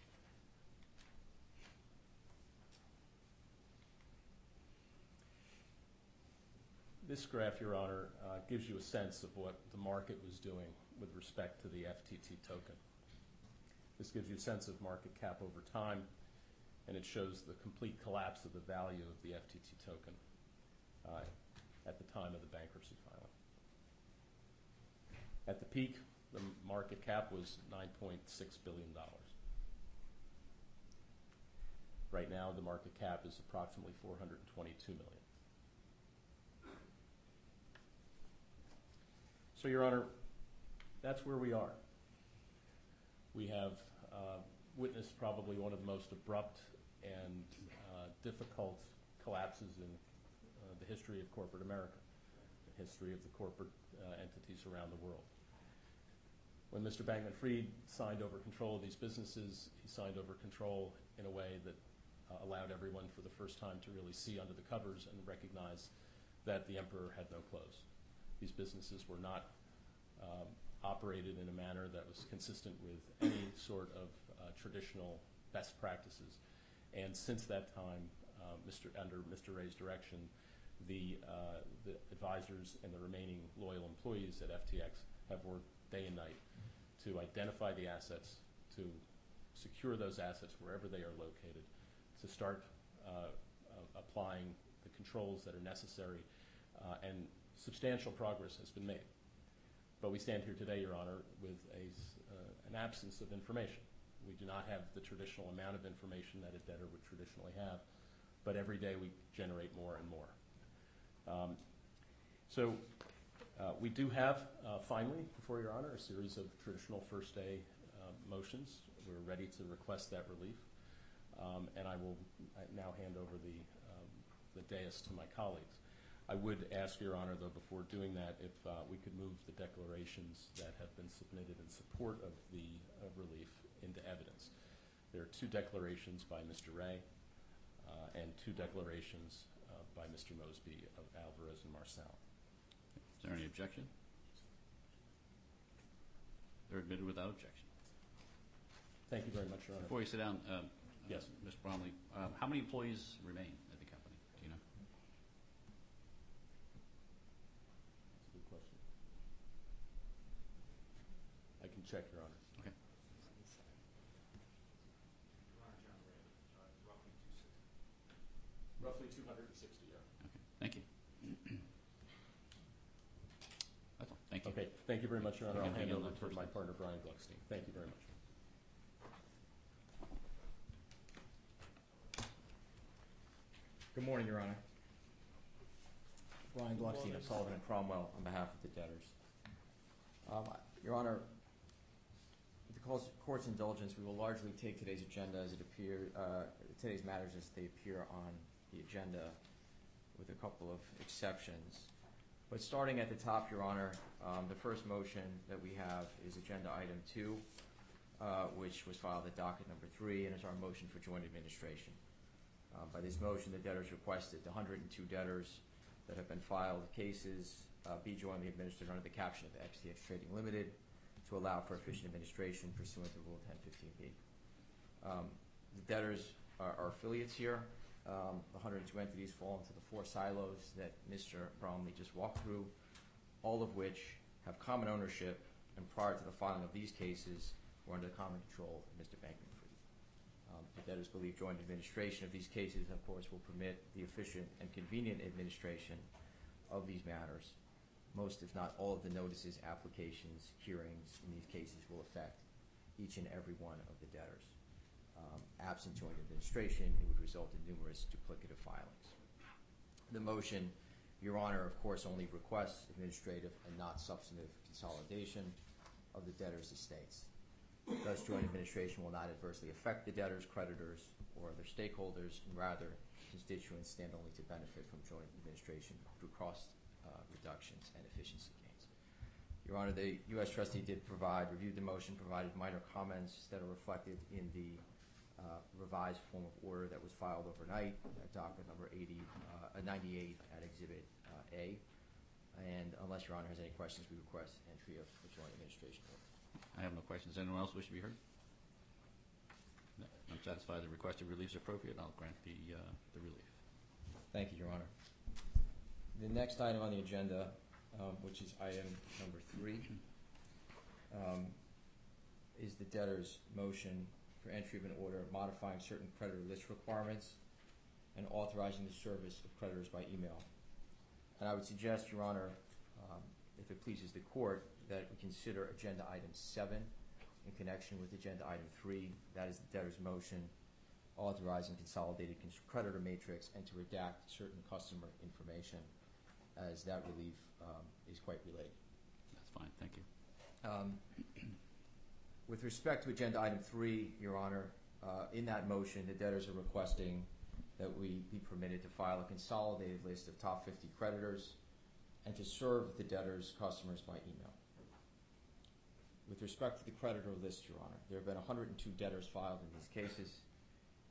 This graph, Your Honor, gives you a sense of what the market was doing with respect to the FTT token. This gives you a sense of market cap over time, and it shows the complete collapse of the value of the FTT token at the time of the bankruptcy filing. At the peak, the market cap was $9.6 billion. Right now, the market cap is approximately $422 million. So, Your Honor, that's where we are. We have witnessed probably one of the most abrupt and difficult collapses in the history of corporate America, the history of the corporate entities around the world. When Mr. Bankman-Fried signed over control of these businesses, he signed over control in a way that allowed everyone for the first time to really see under the covers and recognize that the emperor had no clothes. These businesses were not operated in a manner that was consistent with any sort of traditional best practices. And since that time, under Mr. Ray's direction, the advisors and the remaining loyal employees at FTX have worked day and night to identify the assets, to secure those assets wherever they are located, to start applying the controls that are necessary, and substantial progress has been made. But we stand here today, Your Honor, with an absence of information. We do not have the traditional amount of information that a debtor would traditionally have, but every day we generate more and more. We do have, finally, before Your Honor, a series of traditional first day motions. We're ready to request that relief. And I will now hand over the dais to my colleagues. I would ask Your Honor, though, before doing that, if we could move the declarations that have been submitted in support of the relief into evidence. There are two declarations by Mr. Ray and two declarations by Mr. Mosby of Alvarez and Marsal. Is there any objection? They're admitted without objection. Thank you very much, Your Honor. Before you sit down, yes, Ms. Bromley, how many employees remain at the company? Do you know? That's a good question. I can check, Your Honor. Okay. Your Honor, John Ray, roughly 260. Roughly 260, Your Honor. Okay. Thank you. Thank you. Okay. Thank you very much, Your Honor. I'll hand over to my partner, Brian Glueckstein. Thank you very much. Good morning, Your Honor. Brian Glueckstein of Sullivan and Cromwell on behalf of the debtors. Your Honor, the court's indulgence, we will largely take today's agenda as it appears, today's matters as they appear on the agenda, with a couple of exceptions. But starting at the top, Your Honor, the first motion that we have is agenda item 2, which was filed at docket number 3, and is our motion for joint administration. By this motion, the debtors requested the 102 debtors that have been filed cases be jointly administered under the caption of FTX Trading Limited to allow for efficient administration pursuant to Rule 1015B. The debtors are affiliates here. The 102 entities fall into the four silos that Mr. Bromley just walked through, all of which have common ownership, and prior to the filing of these cases were under the common control of Mr. Bankman-Fried. The debtors believe joint administration of these cases, of course, will permit the efficient and convenient administration of these matters. Most, if not all, of the notices, applications, hearings in these cases will affect each and every one of the debtors. Absent joint administration, it would result in numerous duplicative filings. The motion, Your Honor, of course, only requests administrative and not substantive consolidation of the debtors' estates. Thus, joint administration will not adversely affect the debtors, creditors, or other stakeholders, and rather constituents stand only to benefit from joint administration through cost reductions and efficiency gains. Your Honor, the U.S. Trustee did reviewed the motion, provided minor comments that are reflected in the revised form of order that was filed overnight at docket number 98 at Exhibit A. And unless Your Honor has any questions, we request entry of the Joint Administration Order. I have no questions. Anyone else wish to be heard? No. I'm satisfied the request of relief is appropriate, and I'll grant the relief. Thank you, Your Honor. The next item on the agenda, which is item number 3, is the debtor's motion for entry of an order modifying certain creditor list requirements and authorizing the service of creditors by email. And I would suggest, Your Honor, if it pleases the court, that we consider agenda item 7 in connection with agenda item 3. That is the debtor's motion authorizing consolidated creditor matrix and to redact certain customer information, as that relief is quite related. That's fine. Thank you. With respect to agenda item 3, Your Honor, in that motion, the debtors are requesting that we be permitted to file a consolidated list of top 50 creditors and to serve the debtors' customers by email. With respect to the creditor list, Your Honor, there have been 102 debtors filed in these cases,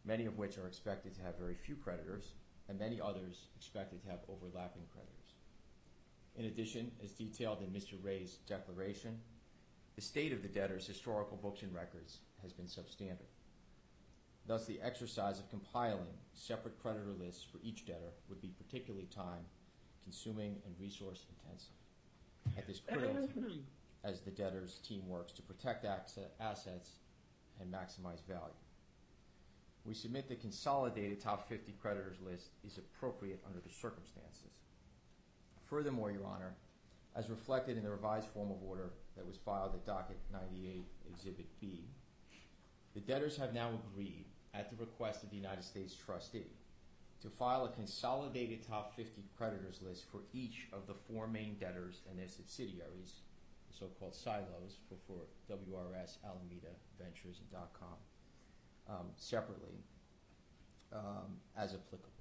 many of which are expected to have very few creditors, and many others expected to have overlapping creditors. In addition, as detailed in Mr. Ray's declaration, the state of the debtor's historical books and records has been substandard. Thus, the exercise of compiling separate creditor lists for each debtor would be particularly time-consuming and resource-intensive. At this critical time, as the debtor's team works to protect assets and maximize value, we submit the consolidated top 50 creditors list is appropriate under the circumstances. Furthermore, Your Honor, as reflected in the revised form of order that was filed at docket 98, Exhibit B, the debtors have now agreed, at the request of the United States trustee, to file a consolidated top 50 creditors list for each of the four main debtors and their subsidiaries, the so-called silos, for WRS, Alameda, Ventures, and .com, separately, as applicable.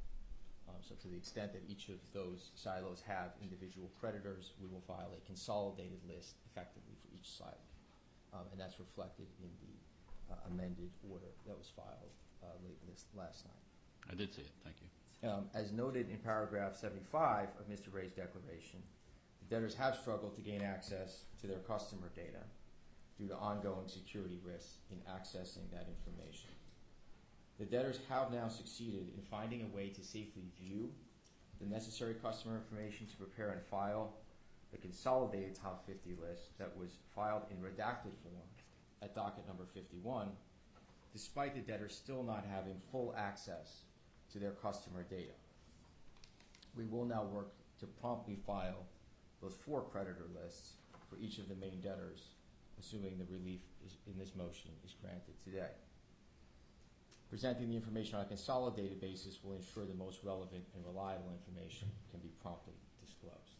So to the extent that each of those silos have individual creditors, we will file a consolidated list effectively for each silo. And that's reflected in the amended order that was filed late last night. I did see it. Thank you. As noted in paragraph 75 of Mr. Ray's declaration, the debtors have struggled to gain access to their customer data due to ongoing security risks in accessing that information. The debtors have now succeeded in finding a way to safely view the necessary customer information to prepare and file the consolidated top 50 list that was filed in redacted form at docket number 51, despite the debtors still not having full access to their customer data. We will now work to promptly file those four creditor lists for each of the main debtors, assuming the relief in this motion is granted today. Presenting the information on a consolidated basis will ensure the most relevant and reliable information can be promptly disclosed.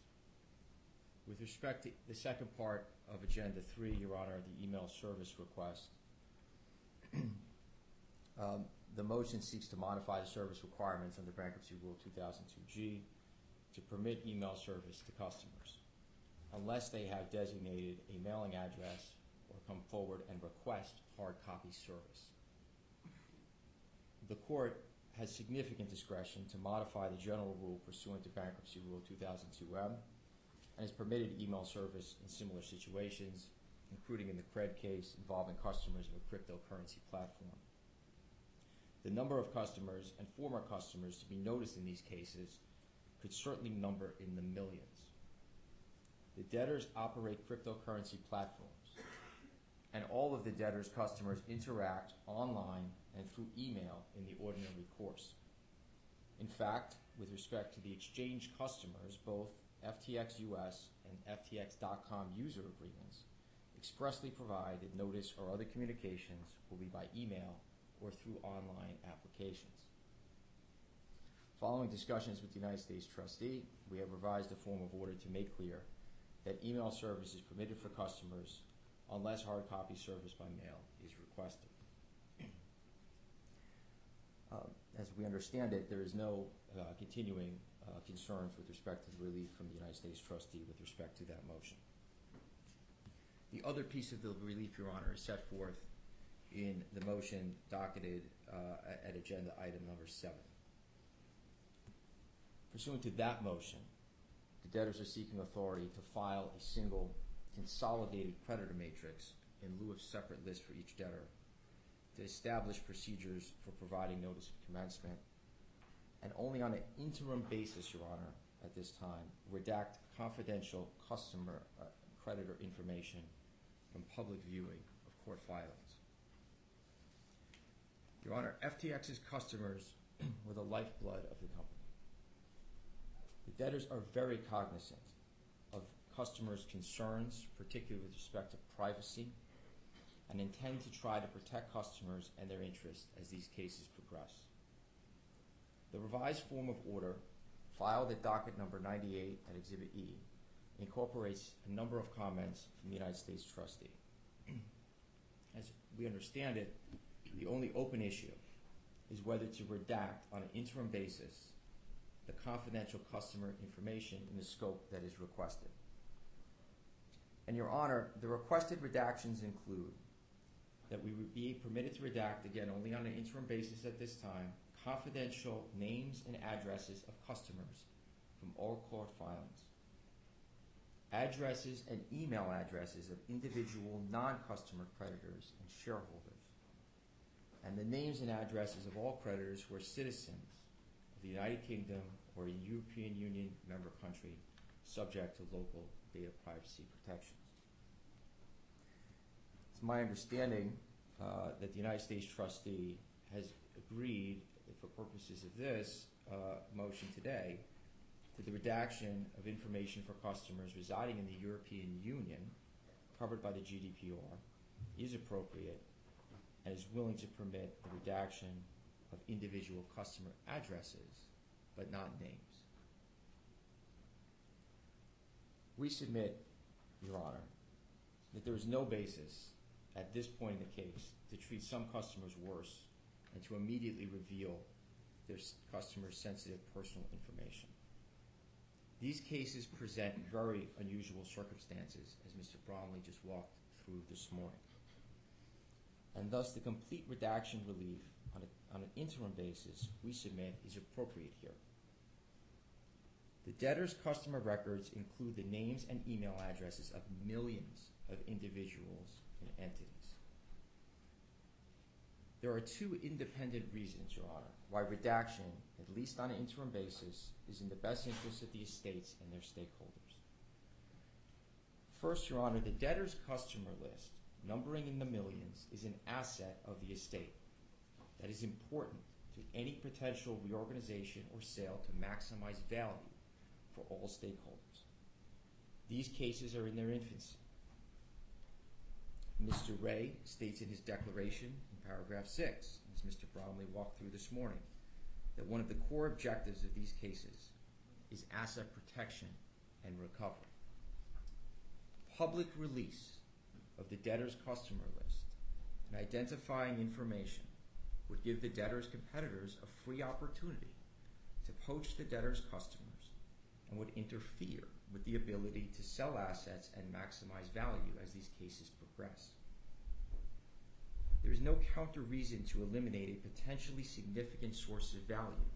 With respect to the second part of Agenda 3, Your Honor, the email service request, the motion seeks to modify the service requirements under Bankruptcy Rule 2002G to permit email service to customers unless they have designated a mailing address or come forward and request hard copy service. The court has significant discretion to modify the general rule pursuant to Bankruptcy Rule 2002M and has permitted email service in similar situations, including in the CRED case involving customers of a cryptocurrency platform. The number of customers and former customers to be noticed in these cases could certainly number in the millions. The debtors operate cryptocurrency platforms, and all of the debtors' customers interact online and through email in the ordinary course. In fact, with respect to the exchange customers, both FTX US and FTX.com user agreements expressly provide that notice or other communications will be by email or through online applications. Following discussions with the United States trustee, we have revised the form of order to make clear that email service is permitted for customers unless hard copy service by mail is requested. As we understand it, there is no continuing concerns with respect to the relief from the United States trustee with respect to that motion. The other piece of the relief, Your Honor, is set forth in the motion docketed at agenda item number 7. Pursuant to that motion, the debtors are seeking authority to file a single consolidated creditor matrix in lieu of separate lists for each debtor to establish procedures for providing notice of commencement, and only on an interim basis, Your Honor, at this time, redact confidential customer creditor information from public viewing of court filings. Your Honor, FTX's customers were the lifeblood of the company. The debtors are very cognizant of customers' concerns, particularly with respect to privacy, and intend to try to protect customers and their interests as these cases progress. The revised form of order, filed at docket number 98 at Exhibit E, incorporates a number of comments from the United States trustee. As we understand it, the only open issue is whether to redact on an interim basis the confidential customer information in the scope that is requested. And, Your Honor, the requested redactions include that we would be permitted to redact, again, only on an interim basis at this time, confidential names and addresses of customers from all court filings, addresses and email addresses of individual non-customer creditors and shareholders, and the names and addresses of all creditors who are citizens of the United Kingdom or a European Union member country subject to local data privacy protections. It's my understanding that the United States trustee has agreed, for purposes of this motion today, to the redaction of information for customers residing in the European Union covered by the GDPR is appropriate and is willing to permit the redaction of individual customer addresses, but not names. We submit, Your Honor, that there is no basis at this point in the case to treat some customers worse and to immediately reveal their customers' sensitive personal information. These cases present very unusual circumstances, as Mr. Bromley just walked through this morning. And thus, the complete redaction relief on an interim basis we submit is appropriate here. The debtor's customer records include the names and email addresses of millions of individuals and entities. There are two independent reasons, Your Honor, why redaction, at least on an interim basis, is in the best interest of the estates and their stakeholders. First, Your Honor, the debtor's customer list, numbering in the millions, is an asset of the estate that is important to any potential reorganization or sale to maximize value for all stakeholders. These cases are in their infancy. Mr. Ray states in his declaration in paragraph 6, as Mr. Bromley walked through this morning, that one of the core objectives of these cases is asset protection and recovery. public release of the debtor's customer list and identifying information would give the debtor's competitors a free opportunity to poach the debtor's customers and would interfere with the ability to sell assets and maximize value as these cases progress. There is no counter reason to eliminate a potentially significant source of value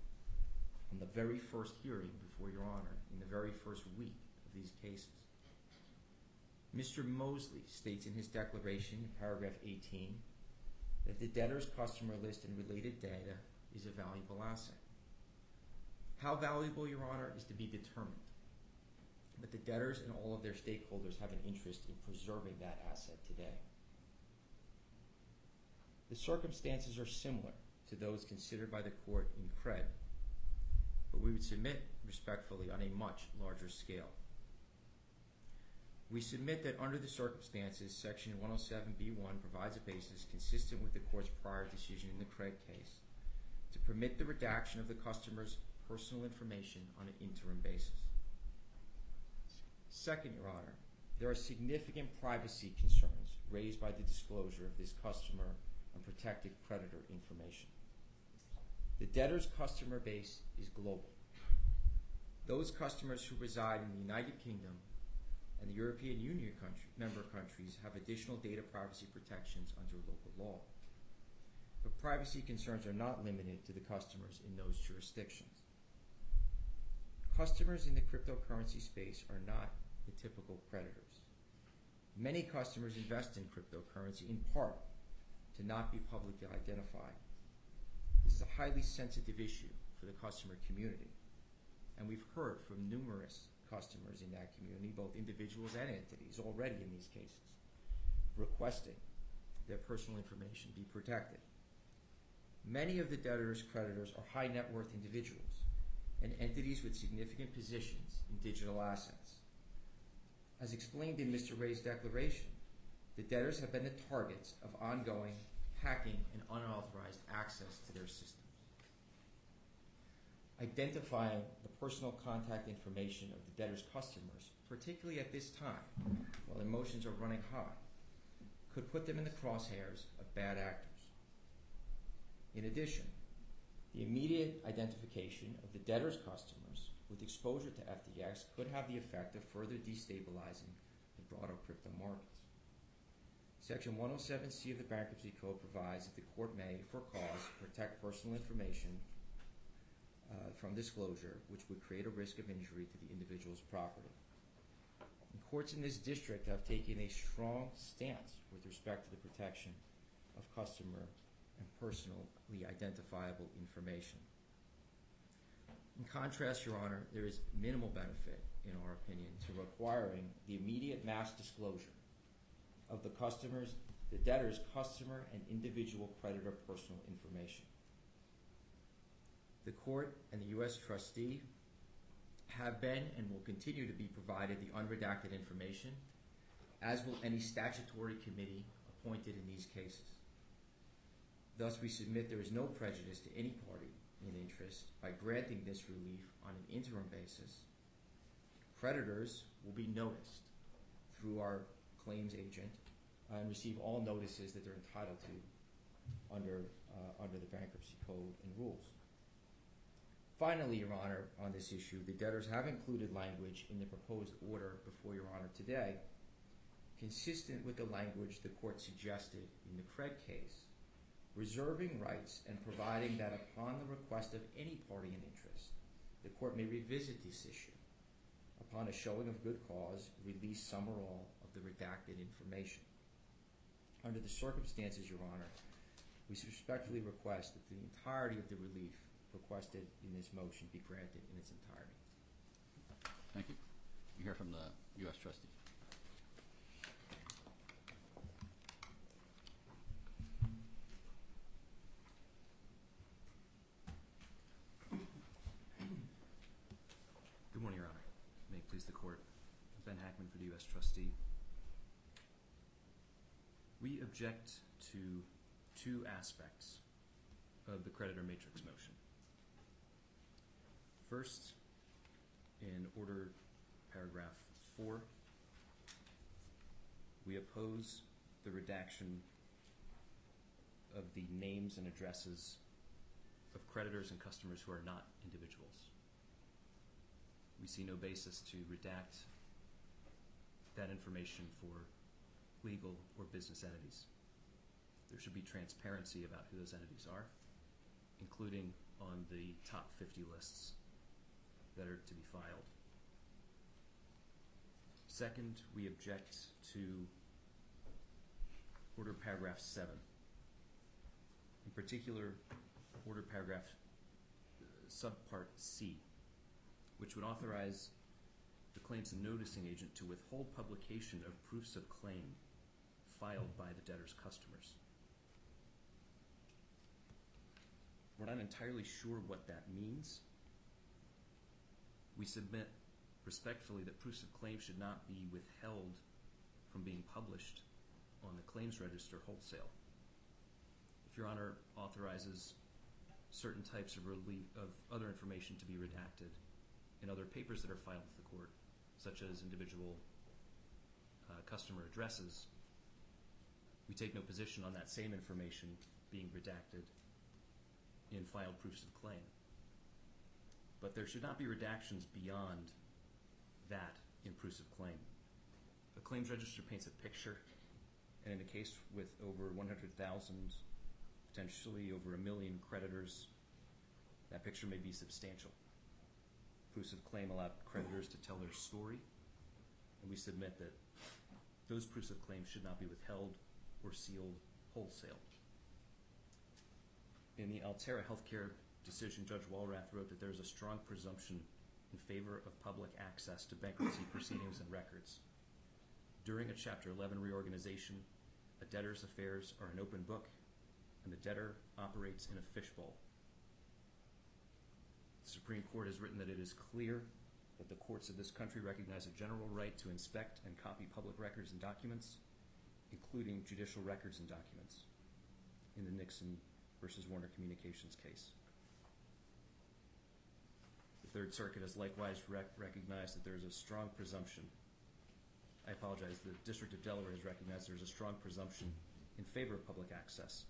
on the very first hearing before Your Honor, in the very first week of these cases. Mr. Mosley states in his declaration in paragraph 18 that the debtor's customer list and related data is a valuable asset. How valuable, Your Honor, is to be determined, but the debtors and all of their stakeholders have an interest in preserving that asset today. The circumstances are similar to those considered by the court in CRED, but we would submit respectfully on a much larger scale. We submit that under the circumstances, Section 107B1 provides a basis consistent with the court's prior decision in the Craig case to permit the redaction of the customer's personal information on an interim basis. Second, Your Honor, there are significant privacy concerns raised by the disclosure of this customer and protected creditor information. The debtor's customer base is global. Those customers who reside in the United Kingdom and the European Union member countries have additional data privacy protections under local law. But privacy concerns are not limited to the customers in those jurisdictions. Customers in the cryptocurrency space are not the typical creditors. Many customers invest in cryptocurrency in part to not be publicly identified. This is a highly sensitive issue for the customer community, and we've heard from numerous customers in that community, both individuals and entities, already in these cases, requesting their personal information be protected. Many of the debtor's creditors are high net worth individuals and entities with significant positions in digital assets. As explained in Mr. Ray's declaration, the debtors have been the targets of ongoing hacking and unauthorized access to their systems. Identifying the personal contact information of the debtor's customers, particularly at this time, while emotions are running high, could put them in the crosshairs of bad actors. In addition, the immediate identification of the debtor's customers with exposure to FTX could have the effect of further destabilizing the broader crypto markets. Section 107C of the Bankruptcy Code provides that the court may, for cause, protect personal information from disclosure, which would create a risk of injury to the individual's property. And courts in this district have taken a strong stance with respect to the protection of customer and personally identifiable information. In contrast, Your Honor, there is minimal benefit, in our opinion, to requiring the immediate mass disclosure of the debtor's customer and individual creditor personal information. The court and the U.S. trustee have been and will continue to be provided the unredacted information, as will any statutory committee appointed in these cases. Thus, we submit there is no prejudice to any party in interest by granting this relief on an interim basis. Creditors will be noticed through our claims agent and receive all notices that they're entitled to under the Bankruptcy Code and rules. Finally, Your Honor, on this issue, the debtors have included language in the proposed order before Your Honor today, consistent with the language the court suggested in the Craig case, reserving rights and providing that upon the request of any party in interest, the court may revisit this issue upon a showing of good cause, release some or all the redacted information. Under the circumstances, Your Honor, we respectfully request that the entirety of the relief requested in this motion be granted in its entirety. Thank you. We hear from the U.S. Trustee. Good morning, Your Honor. May it please the Court. Ben Hackman for the U.S. Trustee. We object to two aspects of the creditor matrix motion. First, in order paragraph 4, We oppose the redaction of the names and addresses of creditors and customers who are not individuals. We see no basis to redact that information for legal or business entities. There should be transparency about who those entities are, including on the top 50 lists that are to be filed. Second, we object to Order Paragraph 7. In particular, Order Paragraph Subpart C, which would authorize the claims noticing agent to withhold publication of proofs of claim filed by the debtor's customers. We're not entirely sure what that means. We submit respectfully that proofs of claim should not be withheld from being published on the claims register wholesale. If Your Honor authorizes certain types of other information to be redacted in other papers that are filed with the court, such as individual customer addresses, we take no position on that same information being redacted in filed proofs of claim. But there should not be redactions beyond that in proofs of claim. A claims register paints a picture, and in a case with over 100,000, potentially over 1 million creditors, that picture may be substantial. Proofs of claim allowed creditors to tell their story, and we submit that those proofs of claim should not be withheld or sealed wholesale. In the Altera Healthcare decision, Judge Walrath wrote that there is a strong presumption in favor of public access to bankruptcy proceedings and records. During a Chapter 11 reorganization, a debtor's affairs are an open book, and the debtor operates in a fishbowl. The Supreme Court has written that it is clear that the courts of this country recognize a general right to inspect and copy public records and documents, including judicial records and documents, in the Nixon versus Warner Communications case. The Third Circuit has likewise recognized that there is a strong presumption. I apologize, the District of Delaware has recognized there is a strong presumption in favor of public access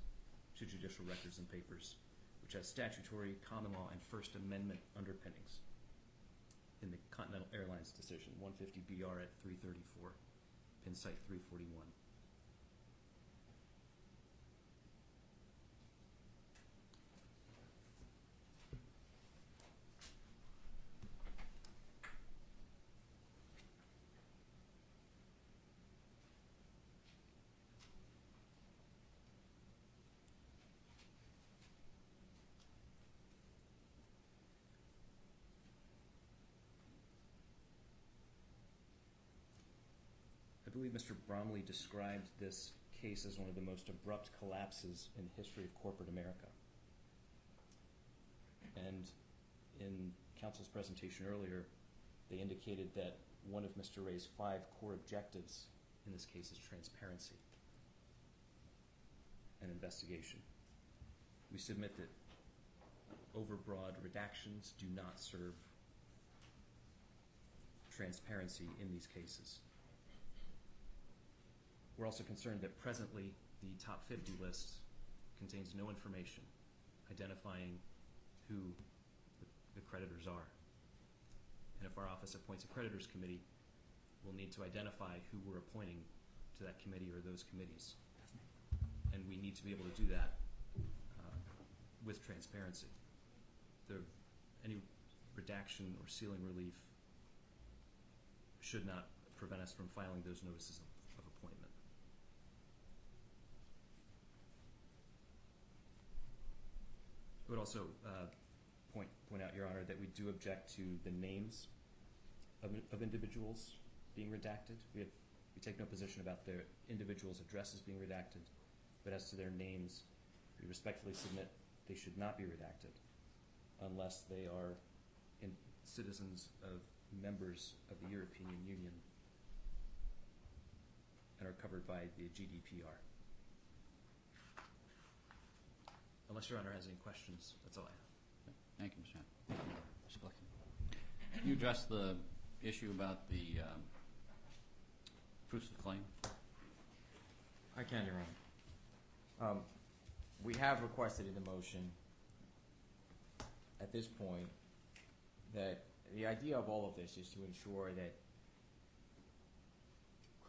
to judicial records and papers, which has statutory, common law, and First Amendment underpinnings in the Continental Airlines decision, 150BR at 334, pin site 341. I believe Mr. Bromley described this case as one of the most abrupt collapses in the history of corporate America. And in counsel's presentation earlier, they indicated that one of Mr. Ray's 5 core objectives in this case is transparency and investigation. We submit that overbroad redactions do not serve transparency in these cases. We're also concerned that presently the top 50 list contains no information identifying who the creditors are. And if our office appoints a creditors committee, we'll need to identify who we're appointing to that committee or those committees. And we need to be able to do that with transparency. Any redaction or sealing relief should not prevent us from filing those notices of appointment. I would also point out, Your Honor, that we do object to the names of individuals being redacted. We take no position about their individuals' addresses being redacted, but as to their names, we respectfully submit they should not be redacted unless they are citizens of members of the European Union and are covered by the GDPR. Unless Your Honor has any questions, that's all I have. Thank you, Mr. Hunt. Can you address the issue about the proofs of claim? I can, Your Honor. We have requested in the motion at this point that the idea of all of this is to ensure that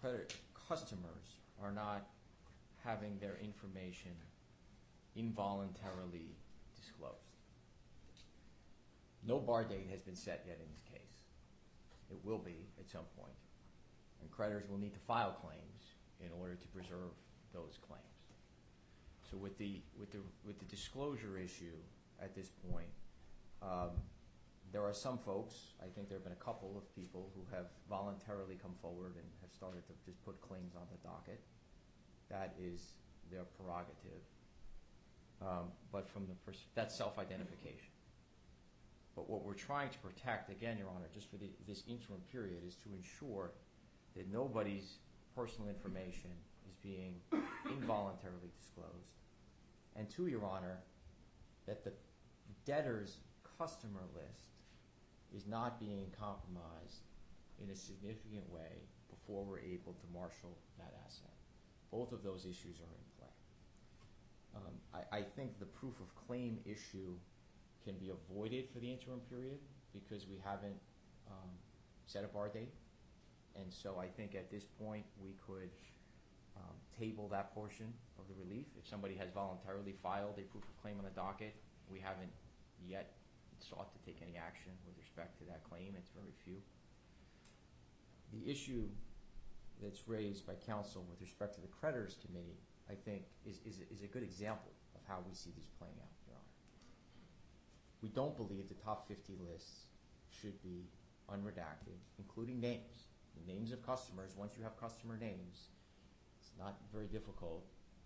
credit customers are not having their information involuntarily disclosed. No bar date has been set yet in this case. It will be at some point, and creditors will need to file claims in order to preserve those claims. So with the disclosure issue at this point, there are some folks, I think there have been a couple of people who have voluntarily come forward and have started to just put claims on the docket. That is their prerogative. But from the that's self-identification. But what we're trying to protect, again, Your Honor, just for this interim period, is to ensure that nobody's personal information is being involuntarily disclosed. And two, Your Honor, that the debtor's customer list is not being compromised in a significant way before we're able to marshal that asset. Both of those issues are in play. I think the proof of claim issue can be avoided for the interim period because we haven't set a bar date. And so I think at this point we could table that portion of the relief. If somebody has voluntarily filed a proof of claim on the docket, we haven't yet sought to take any action with respect to that claim. It's very few. The issue that's raised by counsel with respect to the creditors committee, I think, is a good example of how we see this playing out, Your Honor. We don't believe the top 50 lists should be unredacted, including names. The names of customers, once you have customer names, it's not very difficult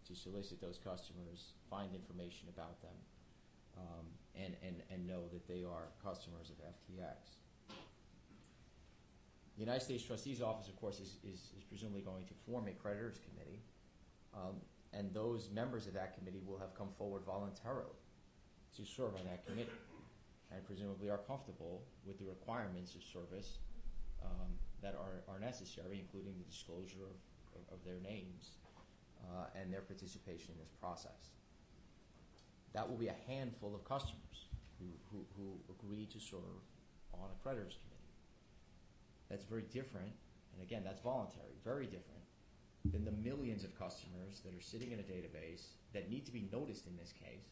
to solicit those customers, find information about them, and know that they are customers of FTX. The United States Trustee's Office, of course, is presumably going to form a creditors committee, and those members of that committee will have come forward voluntarily to serve on that committee and presumably are comfortable with the requirements of service that are necessary, including the disclosure of their names and their participation in this process. That will be a handful of customers who agree to serve on a creditors committee. That's very different, and again, that's voluntary, very different than the millions of customers that are sitting in a database that need to be noticed in this case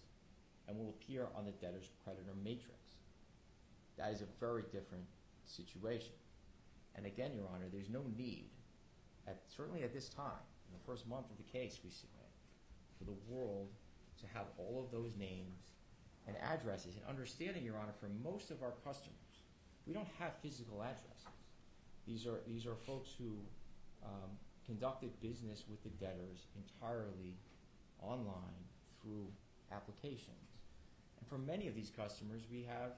and will appear on the debtor's creditor matrix. That is a very different situation. And again, Your Honor, there's no need, certainly at this time, in the first month of the case we submit, for the world to have all of those names and addresses. And understanding, Your Honor, for most of our customers, we don't have physical addresses. These are folks who conducted business with the debtors entirely online through applications. And for many of these customers, we have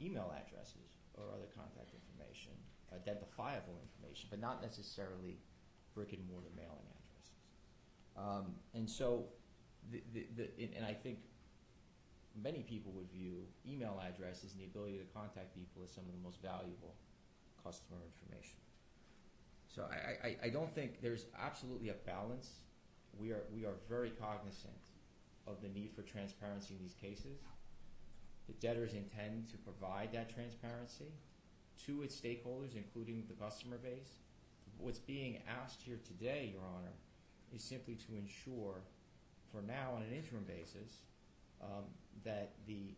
email addresses or other contact information, identifiable information, but not necessarily brick-and-mortar mailing addresses. And so and I think many people would view email addresses and the ability to contact people as some of the most valuable customer information. So I don't think there's absolutely a balance. We are very cognizant of the need for transparency in these cases. The debtors intend to provide that transparency to its stakeholders, including the customer base. What's being asked here today, Your Honor, is simply to ensure, for now on an interim basis, that the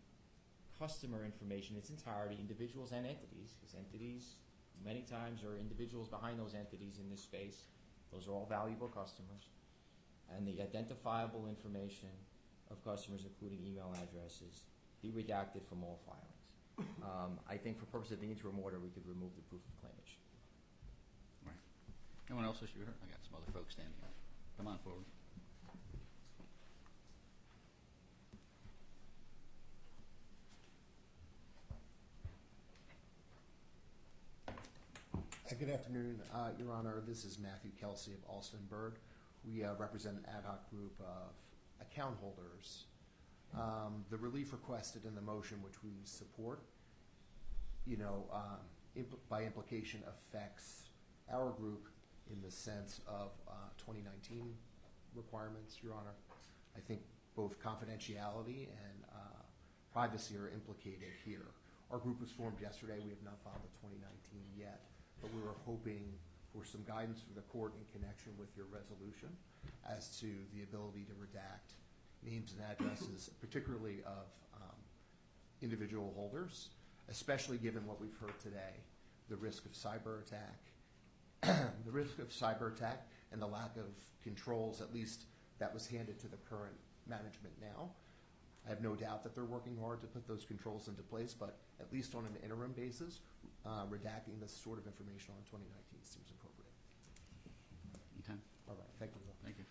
customer information in its entirety, individuals and entities, because entities many times are individuals behind those entities in this space. Those are all valuable customers. And the identifiable information of customers, including email addresses, be redacted from all filings. I think for purposes of the interim order, we could remove the proof of claim issue. All right. Anyone else wish to be heard? I got some other folks standing up. Come on forward. Good afternoon, Your Honor. This is Matthew Kelsey of Alstonburg. We represent an ad hoc group of account holders. The relief requested in the motion, which we support, by implication affects our group in the sense of 2019 requirements, Your Honor. I think both confidentiality and privacy are implicated here. Our group was formed yesterday. We have not filed the 2019 yet, but we were hoping for some guidance from the court in connection with your resolution as to the ability to redact names and addresses, particularly of individual holders, especially given what we've heard today, the risk of cyber attack, and the lack of controls, at least that was handed to the current management now. I have no doubt that they're working hard to put those controls into place, but at least on an interim basis, redacting this sort of information on 2019 seems appropriate. Okay. All right. Thank you. Thank you.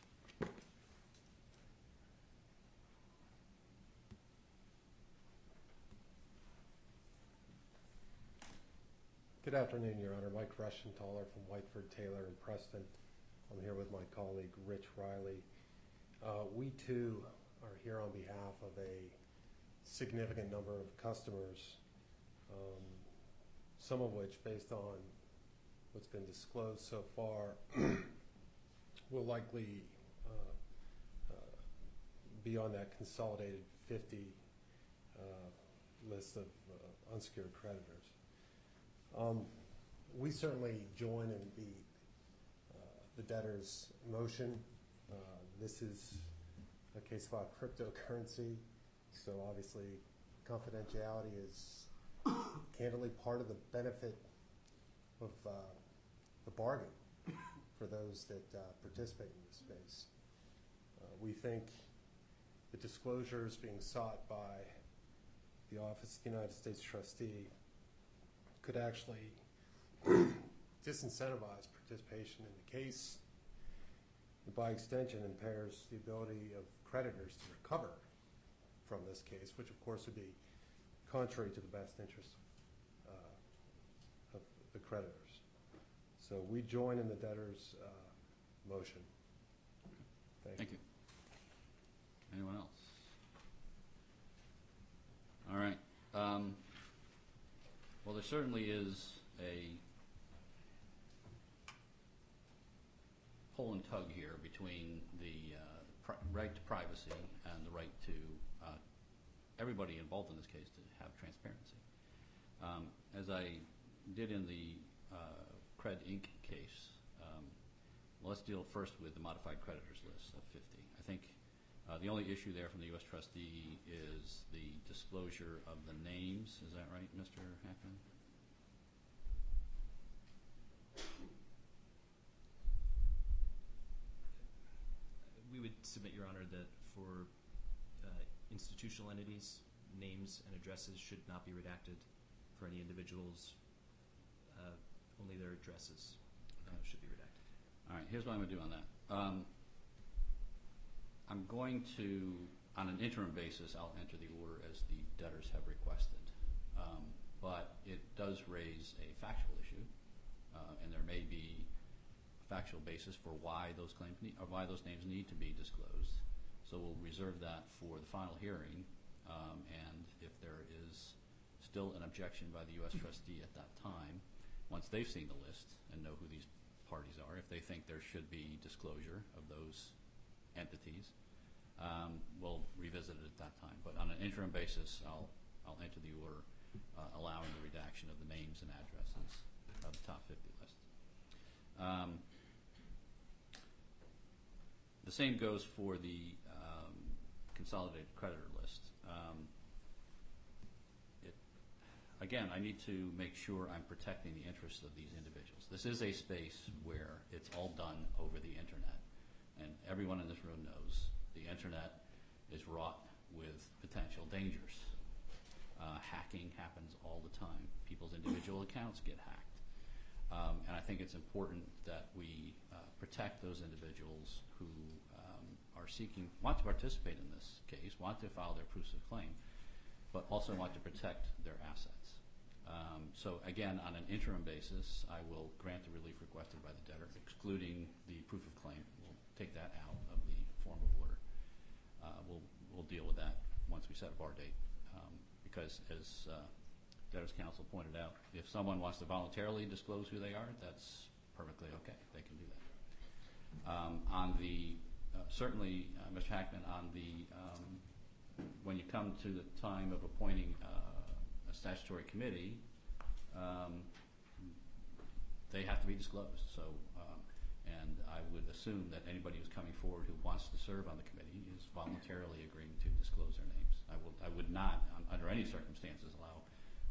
Good afternoon, Your Honor. Mike Rushenthaler from Whiteford, Taylor, and Preston. I'm here with my colleague, Rich Riley. We, too, are here on behalf of a significant number of customers, some of which, based on what's been disclosed so far, will likely be on that consolidated 50 list of unsecured creditors. We certainly join in the debtor's motion. This is a case about cryptocurrency, so obviously confidentiality is candidly part of the benefit of the bargain for those that participate in this space. We think the disclosures being sought by the Office of the United States Trustee could actually disincentivize participation in the case, and by extension impairs the ability of creditors to recover from this case, which of course would be contrary to the best interest of the creditors. So we join in the debtor's motion. Thank you. Anyone else? All right. Well, there certainly is a pull and tug here between the right to privacy and the right to everybody involved in this case to have transparency. As I did in the Cred Inc. case, let's deal first with the modified creditors list of 50. I think the only issue there from the U.S. trustee is the disclosure of the names. Is that right, Mr. Hackman? We would submit, Your Honor, that for institutional entities, names and addresses should not be redacted. For any individuals, only their addresses should be redacted. All right, here's what I'm going to do on that. I'm going to, on an interim basis, I'll enter the order as the debtors have requested. But it does raise a factual issue, and there may be a factual basis for why those claims need, or why those names need to be disclosed. So we'll reserve that for the final hearing, and if there is still an objection by the U.S. trustee at that time, once they've seen the list and know who these parties are, if they think there should be disclosure of those entities, we'll revisit it at that time. But on an interim basis, I'll enter the order allowing the redaction of the names and addresses of the top 50 list. The same goes for the consolidated creditor list. Again, I need to make sure I'm protecting the interests of these individuals. This is a space where it's all done over the internet. And everyone in this room knows the internet is wrought with potential dangers. Hacking happens all the time. People's individual accounts get hacked. And I think it's important that we protect those individuals who are want to participate in this case, want to file their proofs of claim, but also want to protect their assets. So again, on an interim basis, I will grant the relief requested by the debtor, excluding the proof of claim. Take that out of the form of order. We'll deal with that once we set a bar date, because as debtors counsel pointed out, if someone wants to voluntarily disclose who they are, that's perfectly okay. They can do that. On the certainly, Mr. Hackman, on the when you come to the time of appointing a statutory committee, they have to be disclosed. So, and I would assume that anybody who's coming forward who wants to serve on the committee is voluntarily agreeing to disclose their names. I would not, under any circumstances, allow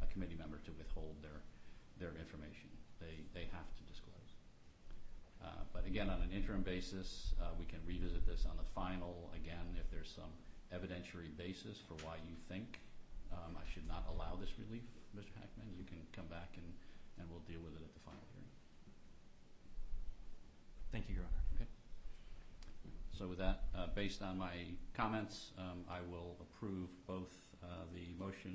a committee member to withhold their information. They have to disclose. But again, on an interim basis, we can revisit this on the final, again, if there's some evidentiary basis for why you think I should not allow this relief, Mr. Hackman, you can come back and we'll deal with it at the final hearing. Thank you, Your Honor. Okay. So with that, based on my comments, I will approve both the motion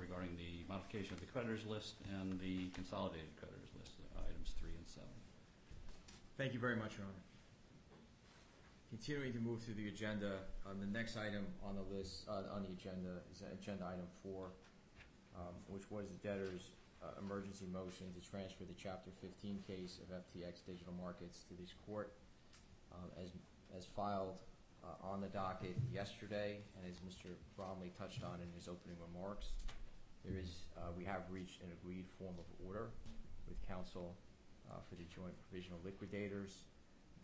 regarding the modification of the creditors list and the consolidated creditors list, items 3 and 7. Thank you very much, Your Honor. Continuing to move through the agenda, the next item on the list on the agenda is agenda item 4, which was the debtor's emergency motion to transfer the Chapter 15 case of FTX Digital Markets to this court, as filed on the docket yesterday, and as Mr. Bromley touched on in his opening remarks, there is we have reached an agreed form of order with counsel. For the joint provisional liquidators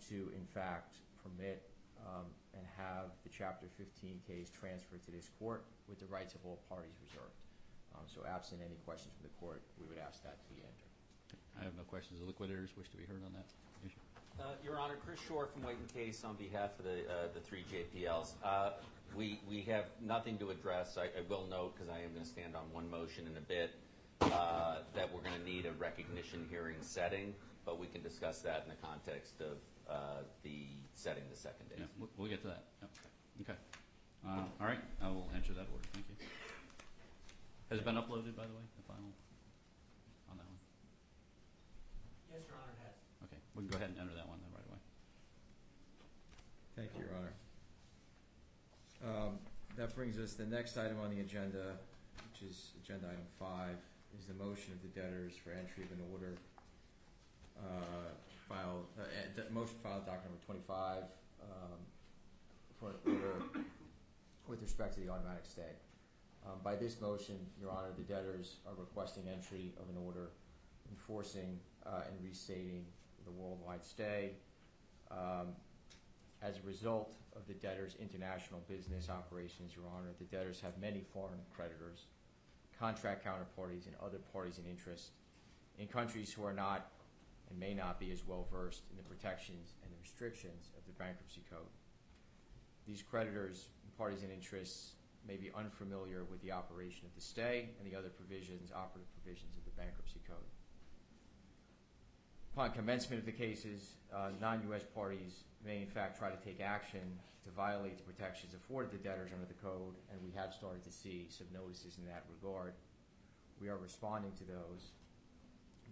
to, in fact, permit and have the Chapter 15 case transferred to this court with the rights of all parties reserved. So absent any questions from the court, we would ask that to be entered. I have no questions. The liquidators wish to be heard on that issue. Your Honor, Chris Shore from White & Case on behalf of the three JPLs. We have nothing to address. I will note, because I am going to stand on one motion in a bit, that we're going to need a recognition hearing setting, but we can discuss that in the context of the setting the second day. Yeah, we'll get to that. Okay. All right. I will enter that order. Thank you. Has it been uploaded, by the way, the final on that one? Yes, Your Honor, it has. Okay. We can go ahead and enter that one then right away. Thank you, Your Honor. That brings us to the next item on the agenda, which is agenda item 5. Is the motion of the debtors for entry of an order filed, motion filed docket number 25 for an order with respect to the automatic stay. By this motion, Your Honor, the debtors are requesting entry of an order enforcing and restating the worldwide stay. As a result of the debtors' international business operations, Your Honor, the debtors have many foreign creditors, contract counterparties, and other parties in interest in countries who are not and may not be as well versed in the protections and the restrictions of the Bankruptcy Code. These creditors and parties in interest may be unfamiliar with the operation of the stay and the other provisions, operative provisions of the Bankruptcy Code. Upon commencement of the cases, non-U.S. parties may in fact try to take action to violate the protections afforded to debtors under the Code, and we have started to see some notices in that regard. We are responding to those,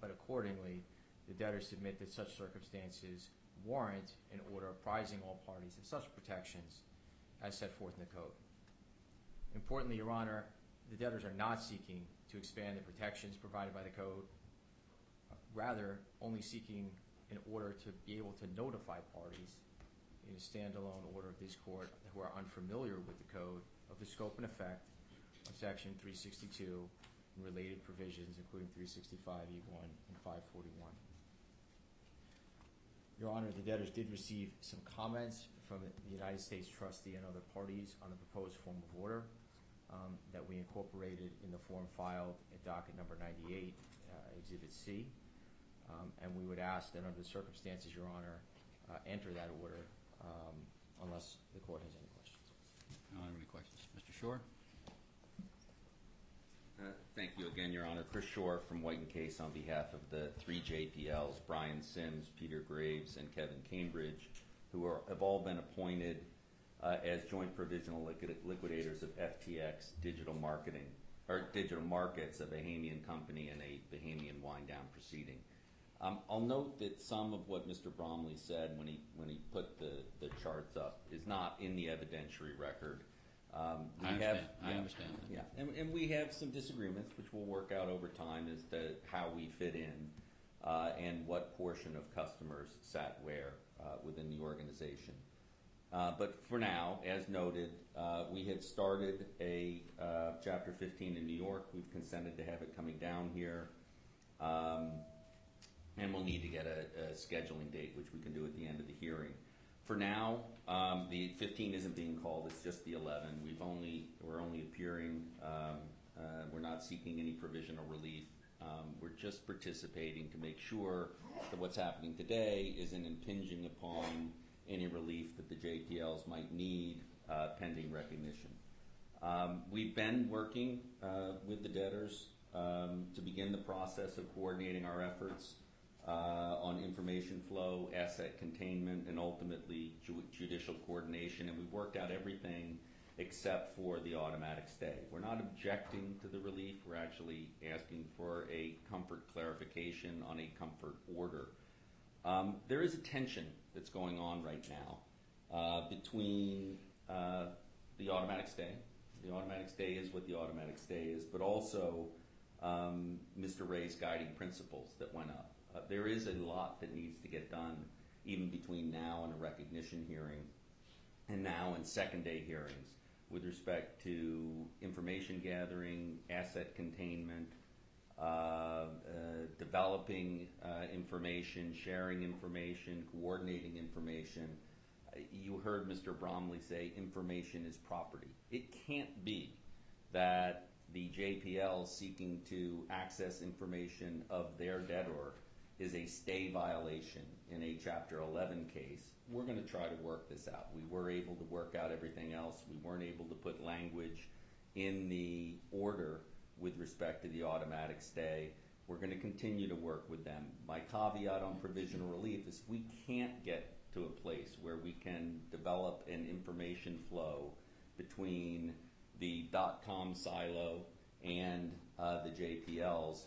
but accordingly, the debtors submit that such circumstances warrant an order apprising all parties of such protections as set forth in the Code. Importantly, Your Honor, the debtors are not seeking to expand the protections provided by the Code, rather only seeking in order to be able to notify parties in a standalone order of this court who are unfamiliar with the Code of the scope and effect of Section 362 and related provisions, including 365E1 and 541. Your Honor, the debtors did receive some comments from the United States trustee and other parties on the proposed form of order that we incorporated in the form filed at docket number 98, Exhibit C. And we would ask that under the circumstances, Your Honor, enter that order unless the court has any questions. I don't have any questions. Mr. Shore? Thank you again, Your Honor. Chris Shore from White & Case on behalf of the three JPLs, Brian Sims, Peter Graves, and Kevin Cambridge, who have all been appointed as joint provisional liquidators of FTX Digital Markets, a Bahamian company, and a Bahamian wind-down proceeding. I'll note that some of what Mr. Bromley said when he put the charts up is not in the evidentiary record. I understand. Yeah, and we have some disagreements, which we'll work out over time as to how we fit in. and what portion of customers sat where within the organization. But for now, as noted, we had started a Chapter 15 in New York. We've consented to have it coming down here. And we'll need to get a scheduling date, which we can do at the end of the hearing. For now, the 15 isn't being called, it's just the 11. We're only appearing, we're not seeking any provisional relief. We're just participating to make sure that what's happening today isn't impinging upon any relief that the JPLs might need pending recognition. We've been working with the debtors to begin the process of coordinating our efforts on information flow, asset containment, and ultimately judicial coordination. And we've worked out everything except for the automatic stay. We're not objecting to the relief. We're actually asking for a comfort clarification on a comfort order. There is a tension that's going on right now between the automatic stay. The automatic stay is what the automatic stay is, but also Mr. Ray's guiding principles that went up. There is a lot that needs to get done even between now and a recognition hearing and now and second day hearings with respect to information gathering, asset containment, developing information, sharing information, coordinating information. You heard Mr. Bromley say information is property. It can't be that the JPL seeking to access information of their debtor is a stay violation in a Chapter 11 case. We're going to try to work this out. We were able to work out everything else. We weren't able to put language in the order with respect to the automatic stay. We're going to continue to work with them. My caveat on provisional relief is we can't get to a place where we can develop an information flow between the .com silo and the JPLs.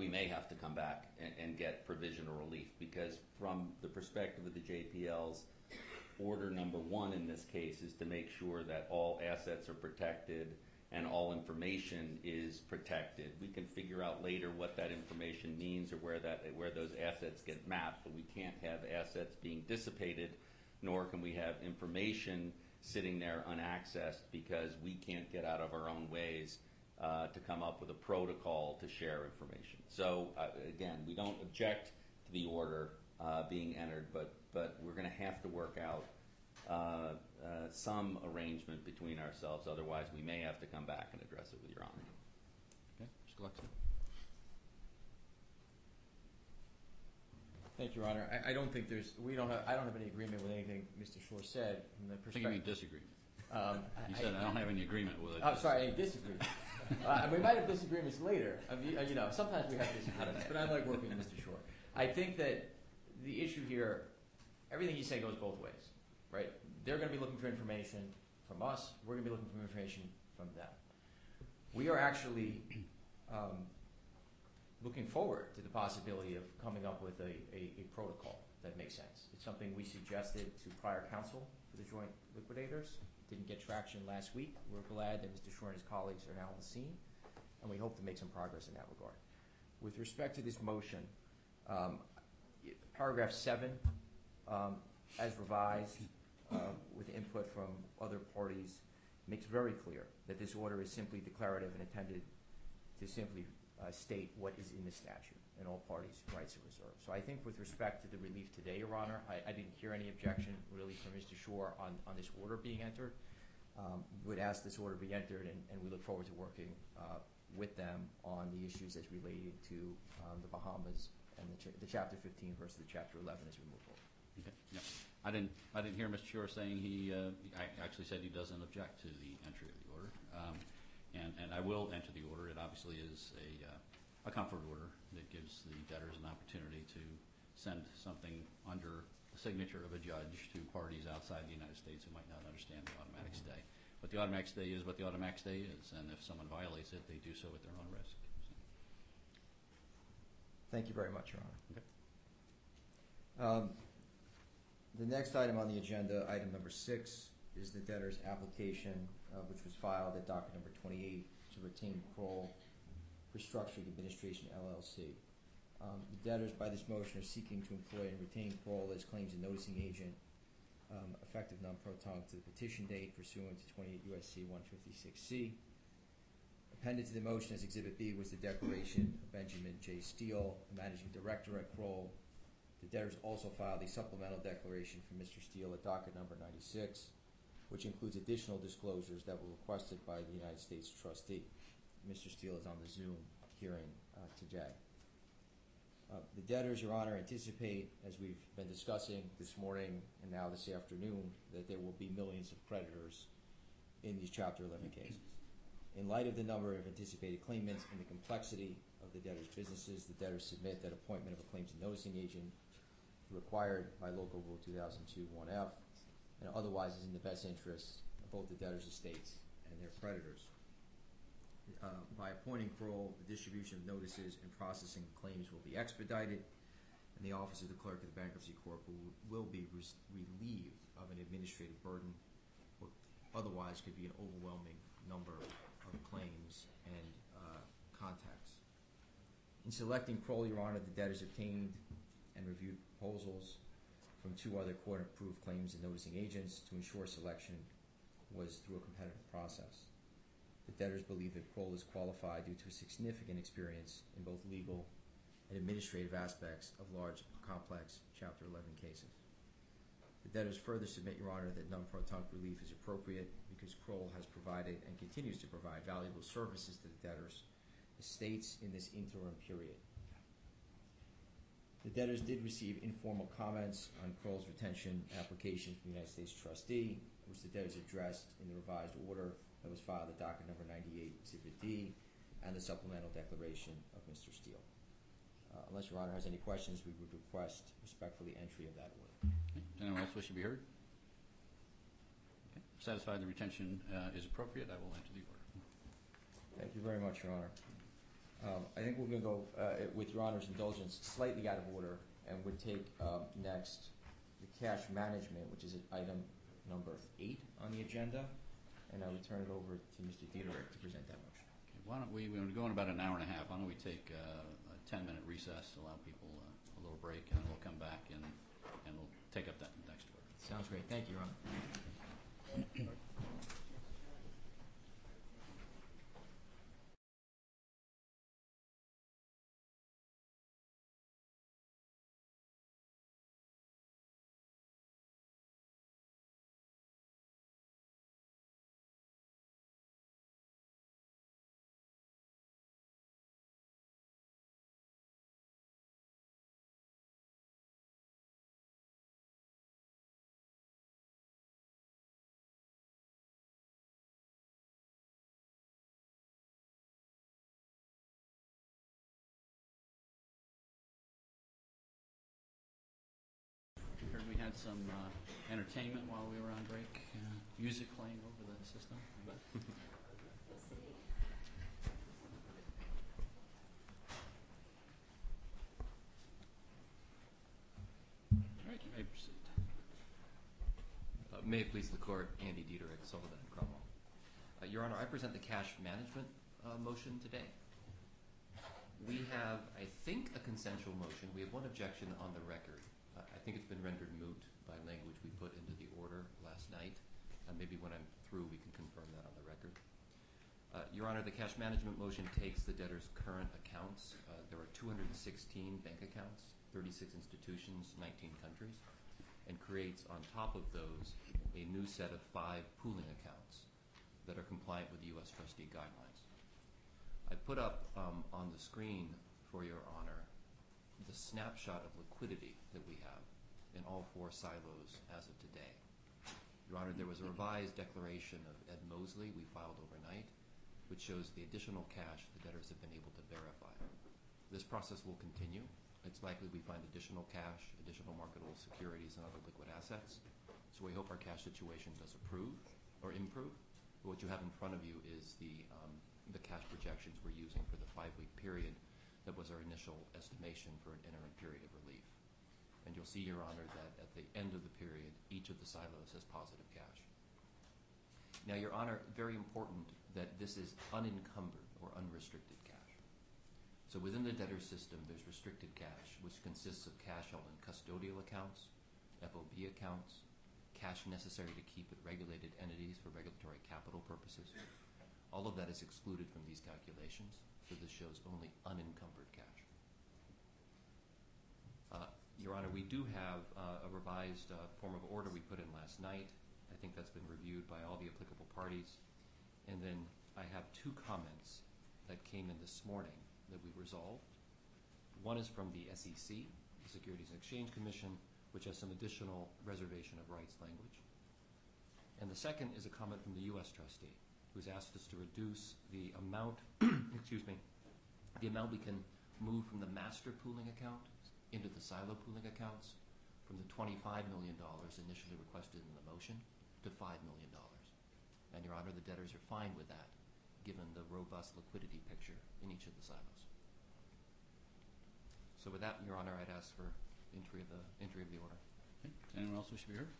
We may have to come back and get provisional relief, because from the perspective of the JPLs, order number one in this case is to make sure that all assets are protected and all information is protected. We can figure out later what that information means or where those assets get mapped, but we can't have assets being dissipated, nor can we have information sitting there unaccessed, because we can't get out of our own ways to come up with a protocol to share information. So again, we don't object to the order being entered, but we're going to have to work out some arrangement between ourselves. Otherwise, we may have to come back and address it with Your Honor. Okay, Mr. Glueckstein. Thank you, Your Honor. I don't think there's. I don't have any agreement with anything Mr. Shore said from the perspective. I think you mean disagreement. You said I don't have any agreement with it. I'm sorry, any disagreement. We might have disagreements later. You know, sometimes we have disagreements, but I like working with Mr. Shore. I think that the issue here, everything you say goes both ways, right? They're going to be looking for information from us. We're going to be looking for information from them. We are actually looking forward to the possibility of coming up with a protocol that makes sense. It's something we suggested to prior counsel for the joint liquidators. Didn't get traction last week. We're glad that Mr. Shore and his colleagues are now on the scene, and we hope to make some progress in that regard. With respect to this motion, paragraph 7, as revised with input from other parties, makes very clear that this order is simply declarative and intended to simply state what is in the statute, and all parties' rights are reserved. So I think with respect to the relief today, Your Honor, I didn't hear any objection really from Mr. Shore on this order being entered. We would ask this order be entered, and we look forward to working with them on the issues as related to the Bahamas and the Chapter 15 versus the Chapter 11 as we move forward. Okay. No, I didn't hear Mr. Shore saying he. I actually said he doesn't object to the entry of the order, and I will enter the order. It obviously is a comfort order that gives the debtors an opportunity to send something under the signature of a judge to parties outside the United States who might not understand the automatic stay. But the automatic stay is what the automatic stay is, and if someone violates it, they do so at their own risk. So. Thank you very much, Your Honor. Okay. The next item on the agenda, item number 6, is the debtor's application, which was filed at docket number 28 to retain Kroll for Structured Administration, LLC. The debtors by this motion are seeking to employ and retain Kroll as claims and noticing agent, effective non-proton to the petition date pursuant to 28 U.S.C. 156C. Appended to the motion as Exhibit B was the declaration of Benjamin J. Steele, the managing director at Kroll. The debtors also filed a supplemental declaration from Mr. Steele at docket number 96, which includes additional disclosures that were requested by the United States trustee. Mr. Steele is on the Zoom hearing today. The debtors, Your Honor, anticipate, as we've been discussing this morning and now this afternoon, that there will be millions of creditors in these Chapter 11 cases. In light of the number of anticipated claimants and the complexity of the debtors' businesses, the debtors submit that appointment of a claims and noticing agent required by Local Rule 2002-1F and otherwise is in the best interest of both the debtors' estates and their creditors. By appointing Kroll, the distribution of notices and processing of claims will be expedited, and the Office of the Clerk of the Bankruptcy Court will be relieved of an administrative burden, what otherwise could be an overwhelming number of claims and contacts. In selecting Kroll, Your Honor, the debtors obtained and reviewed proposals from two other court-approved claims and noticing agents to ensure selection was through a competitive process. The debtors believe that Kroll is qualified due to a significant experience in both legal and administrative aspects of large, complex Chapter 11 cases. The debtors further submit, Your Honor, that non-proton relief is appropriate because Kroll has provided and continues to provide valuable services to the debtors' estates in this interim period. The debtors did receive informal comments on Kroll's retention application from the United States trustee, which the debtors addressed in the revised order that was filed at docket number 98, Exhibit D, and the supplemental declaration of Mr. Steele. Unless Your Honor has any questions, we would request respectfully entry of that order. Okay. Does anyone else wish to be heard? Okay. Satisfied the retention is appropriate, I will enter the order. Thank you very much, Your Honor. I think we're going to go, with Your Honor's indulgence, slightly out of order, and would take next the cash management, which is item number 8 on the agenda. And I would turn it over to Mr. Dietrich to present that motion. Okay, why don't we, we're going about an hour and a half, why don't we take a 10-minute recess, allow people a little break, and we'll come back and we'll take up that next order. Sounds great. Thank you, Your Honor. Had some entertainment while we were on break, music playing over the system. All right, you may proceed. May it please the court, Andy Dietrich, Sullivan and Cromwell. Your Honor, I present the cash management motion today. We have, I think, a consensual motion. We have one objection on the record. I think it's been rendered moot by language we put into the order last night. Maybe when I'm through, we can confirm that on the record. Your Honor, the cash management motion takes the debtor's current accounts. There are 216 bank accounts, 36 institutions, 19 countries, and creates on top of those a new set of 5 pooling accounts that are compliant with the U.S. trustee guidelines. I put up on the screen for Your Honor the snapshot of liquidity that we have in all 4 silos as of today. Your Honor, there was a revised declaration of Ed Mosley we filed overnight, which shows the additional cash the debtors have been able to verify. This process will continue. It's likely we find additional cash, additional marketable securities, and other liquid assets. So we hope our cash situation does improve. But what you have in front of you is the cash projections we're using for the 5-week period. That was our initial estimation for an interim period of relief. And you'll see, Your Honor, that at the end of the period, each of the silos has positive cash. Now, Your Honor, very important that this is unencumbered or unrestricted cash. So within the debtor system, there's restricted cash, which consists of cash held in custodial accounts, FOB accounts, cash necessary to keep at regulated entities for regulatory capital purposes. All of that is excluded from these calculations, so this shows only unencumbered cash. Your Honor, we do have a revised form of order we put in last night. I think that's been reviewed by all the applicable parties. And then I have two comments that came in this morning that we resolved. One is from the SEC, the Securities and Exchange Commission, which has some additional reservation of rights language. And the second is a comment from the U.S. trustee, who's asked us to reduce the amount, excuse me, the amount we can move from the master pooling account into the silo pooling accounts from the $25 million initially requested in the motion to $5 million. And, Your Honor, the debtors are fine with that, given the robust liquidity picture in each of the silos. So with that, Your Honor, I'd ask for entry of the order. Okay. Anyone else wish to be heard?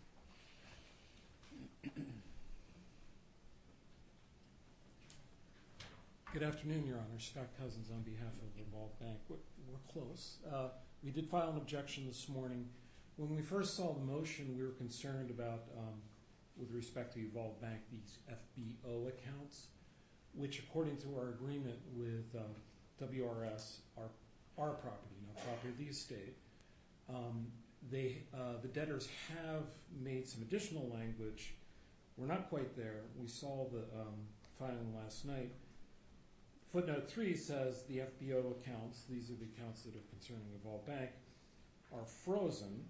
Good afternoon, Your Honor. Scott Cousins on behalf of the Revolve Bank. We're close. We did file an objection this morning. When we first saw the motion, we were concerned about, with respect to Revolve Bank, these FBO accounts, which according to our agreement with WRS, our property, not property of the estate, the debtors have made some additional language. We're not quite there. We saw the filing last night. Footnote 3 says the FBO accounts, these are the accounts that are concerning Revolve Bank, are frozen,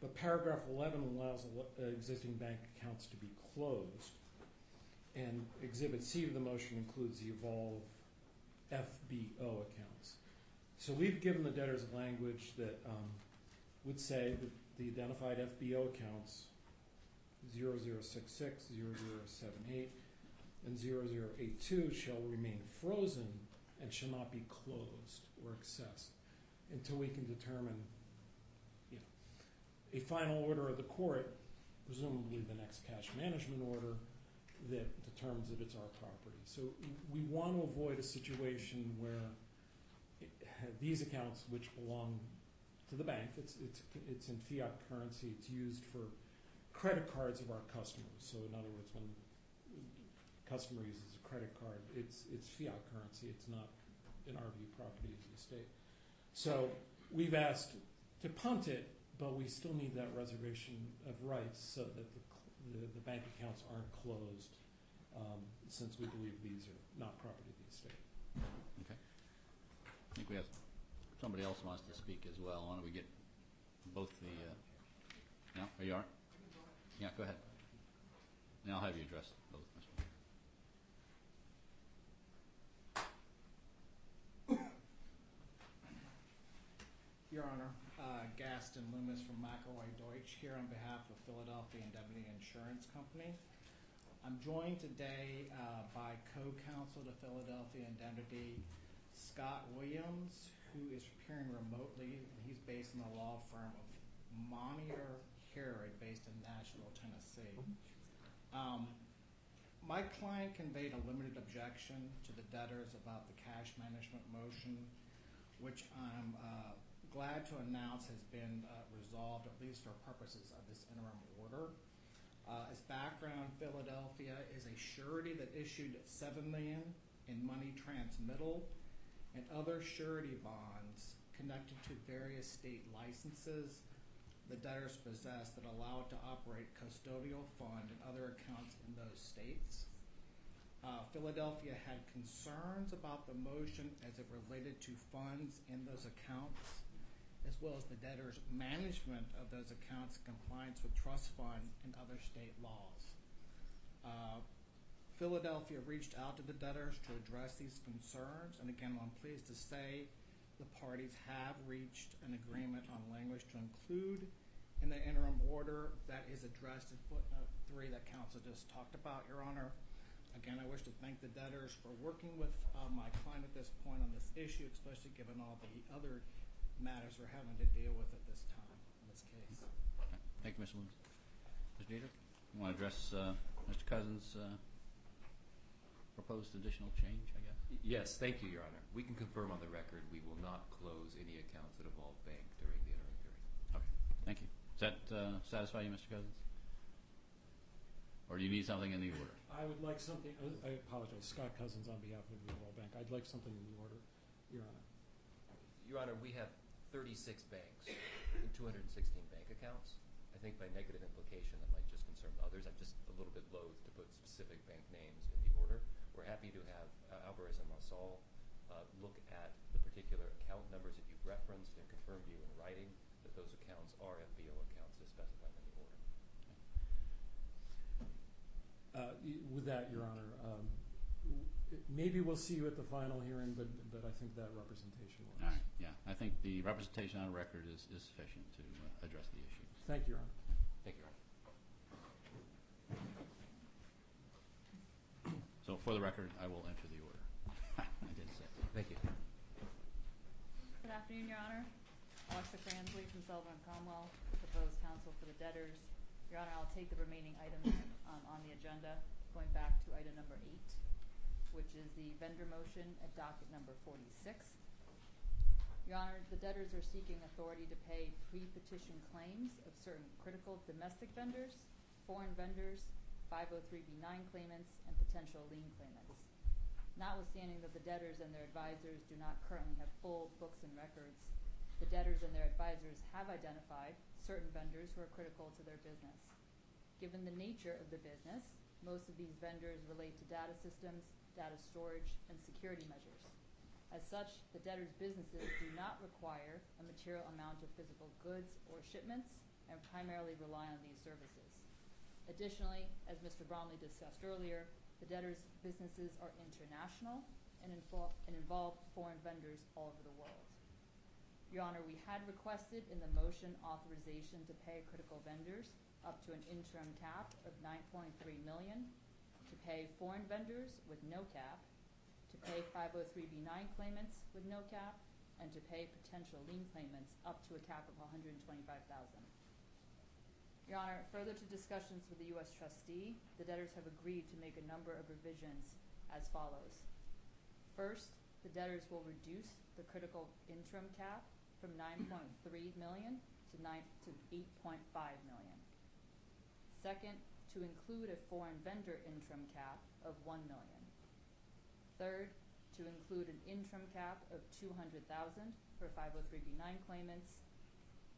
but paragraph 11 allows existing bank accounts to be closed. And Exhibit C of the motion includes the Evolve FBO accounts. So we've given the debtors language that would say that the identified FBO accounts 0066, 0078, and 0082 shall remain frozen and shall not be closed or accessed until we can determine a final order of the court, presumably the next cash management order, that determines that it's our property. So we want to avoid a situation where these accounts, which belong to the bank, it's in fiat currency. It's used for credit cards of our customers. So in other words, when a customer uses a credit card, it's fiat currency. It's not, in our view, property of the estate. So we've asked to punt it, but we still need that reservation of rights so that the bank accounts aren't closed, since we believe these are not property of the estate. Okay. I think we have somebody else wants to speak as well. Why don't we get both the no? Are you all right? Yeah, go ahead. And I'll have you address both. Your Honor, Gaston Loomis from McElroy Deutsch here on behalf of Philadelphia Indemnity Insurance Company. I'm joined today by co-counsel to Philadelphia Indemnity, Scott Williams, who is appearing remotely. He's based in the law firm of Monier Herod, based in Nashville, Tennessee. My client conveyed a limited objection to the debtors about the cash management motion, which I'm glad to announce has been resolved, at least for purposes of this interim order. As background, Philadelphia is a surety that issued $7 million in money transmittal and other surety bonds connected to various state licenses the debtors possess that allow it to operate custodial fund and other accounts in those states. Philadelphia had concerns about the motion as it related to funds in those accounts, as well as the debtors' management of those accounts in compliance with trust fund and other state laws. Philadelphia reached out to the debtors to address these concerns, and again, I'm pleased to say the parties have reached an agreement on language to include in the interim order that is addressed in footnote 3 that counsel just talked about, Your Honor. Again, I wish to thank the debtors for working with my client at this point on this issue, especially given all the other matters we're having to deal with at this time in this case. Thank you, Mr. Williams. Mr. Dietrich, you want to address Mr. Cousins' proposed additional change, I guess? Yes, thank you, Your Honor. We can confirm on the record we will not close any accounts that involve bank during the interim period. Okay, thank you. Does that satisfy you, Mr. Cousins? Or do you need something in the order? I would like something. I apologize. Scott Cousins on behalf of the World Bank. I'd like something in the order, Your Honor. Your Honor, we have 36 banks and 216 bank accounts. I think by negative implication that might just concern others. I'm just a little bit loath to put specific bank names in the order. We're happy to have Alvarez and Marsal look at the particular account numbers that you've referenced and confirm to you in writing that those accounts are FBO accounts as specified in the order. With that, Your Honor, maybe we'll see you at the final hearing, but I think that representation works. All right, yeah. I think the representation on record is sufficient to address the issue. Thank you, Your Honor. Thank you, Your Honor. So for the record, I will enter the order. I did say. Thank you. Good afternoon, Your Honor. Alexa Cransley from Sullivan and Cromwell, proposed counsel for the debtors. Your Honor, I'll take the remaining items on the agenda, going back to item number 8, which is the vendor motion at docket number 46. Your Honor, the debtors are seeking authority to pay pre-petition claims of certain critical domestic vendors, foreign vendors, 503B9 claimants, and potential lien claimants. Notwithstanding that the debtors and their advisors do not currently have full books and records, the debtors and their advisors have identified certain vendors who are critical to their business. Given the nature of the business, most of these vendors relate to data systems, data storage, and security measures. As such, the debtors' businesses do not require a material amount of physical goods or shipments and primarily rely on these services. Additionally, as Mr. Bromley discussed earlier, the debtors' businesses are international and involve foreign vendors all over the world. Your Honor, we had requested in the motion authorization to pay critical vendors up to an interim cap of $9.3 million, to pay foreign vendors with no cap, to pay 503B9 claimants with no cap, and to pay potential lien claimants up to a cap of $125,000. Your Honor, further to discussions with the U.S. trustee, the debtors have agreed to make a number of revisions as follows. First, the debtors will reduce the critical interim cap from $9.3 million to $8.5 million. Second, to include a foreign vendor interim cap of $1 million. Third, to include an interim cap of $200,000 for 503B9 claimants.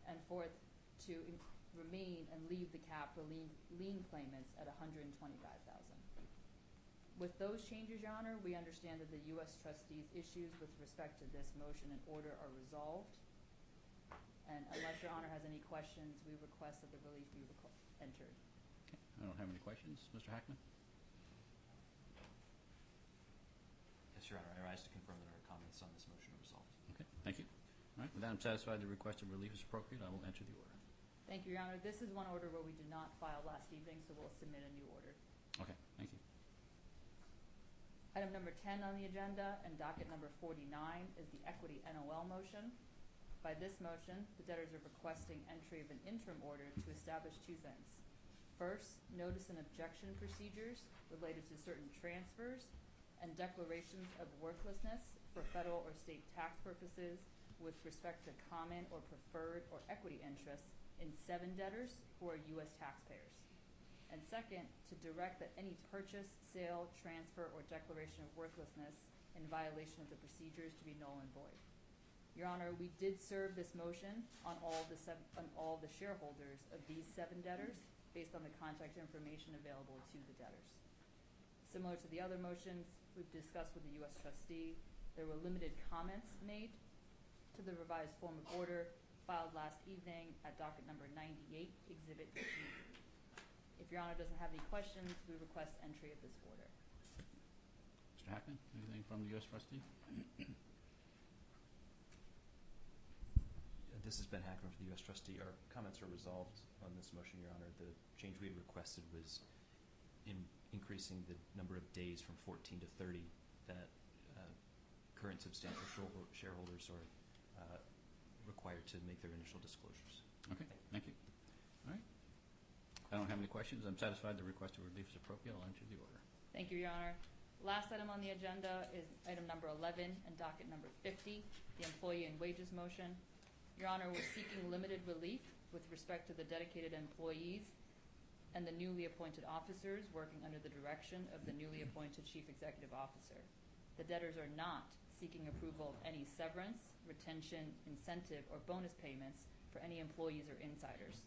And fourth, to remain and leave the cap for lien claimants at $125,000. With those changes, Your Honor, we understand that the U.S. trustees' issues with respect to this motion and order are resolved. And unless Your Honor has any questions, we request that the relief be entered. Okay. I don't have any questions. Mr. Hackman? Yes, Your Honor. I rise to confirm that our comments on this motion are resolved. Okay. Thank you. All right. With that, I'm satisfied the request of relief is appropriate. I will enter the order. Thank you, Your Honor. This is one order where we did not file last evening, so we'll submit a new order. Okay. Thank you. Item number 10 on the agenda and docket number 49 is the equity NOL motion. By this motion, the debtors are requesting entry of an interim order to establish two things. First, notice and objection procedures related to certain transfers and declarations of worthlessness for federal or state tax purposes with respect to common or preferred or equity interests in 7 debtors who are U.S. taxpayers. And second, to direct that any purchase, sale, transfer, or declaration of worthlessness in violation of the procedures to be null and void. Your Honor, we did serve this motion on all the shareholders of these 7 debtors based on the contact information available to the debtors. Similar to the other motions we've discussed with the U.S. trustee, there were limited comments made to the revised form of order filed last evening at docket number 98, Exhibit G. If Your Honor doesn't have any questions, we request entry of this order. Mr. Hackman, anything from the U.S. trustee? This has been Hackman from the U.S. trustee. Our comments are resolved on this motion, Your Honor. The change we had requested was in increasing the number of days from 14 to 30 that current substantial shareholders are required to make their initial disclosures. Okay, thank you. All right. I don't have any questions. I'm satisfied the request of relief is appropriate. I'll enter the order. Thank you, Your Honor. Last item on the agenda is item number 11 and docket number 50, the employee and wages motion. Your Honor, we're seeking limited relief with respect to the dedicated employees and the newly appointed officers working under the direction of the newly appointed Chief Executive Officer. The debtors are not seeking approval of any severance, retention, incentive, or bonus payments for any employees or insiders.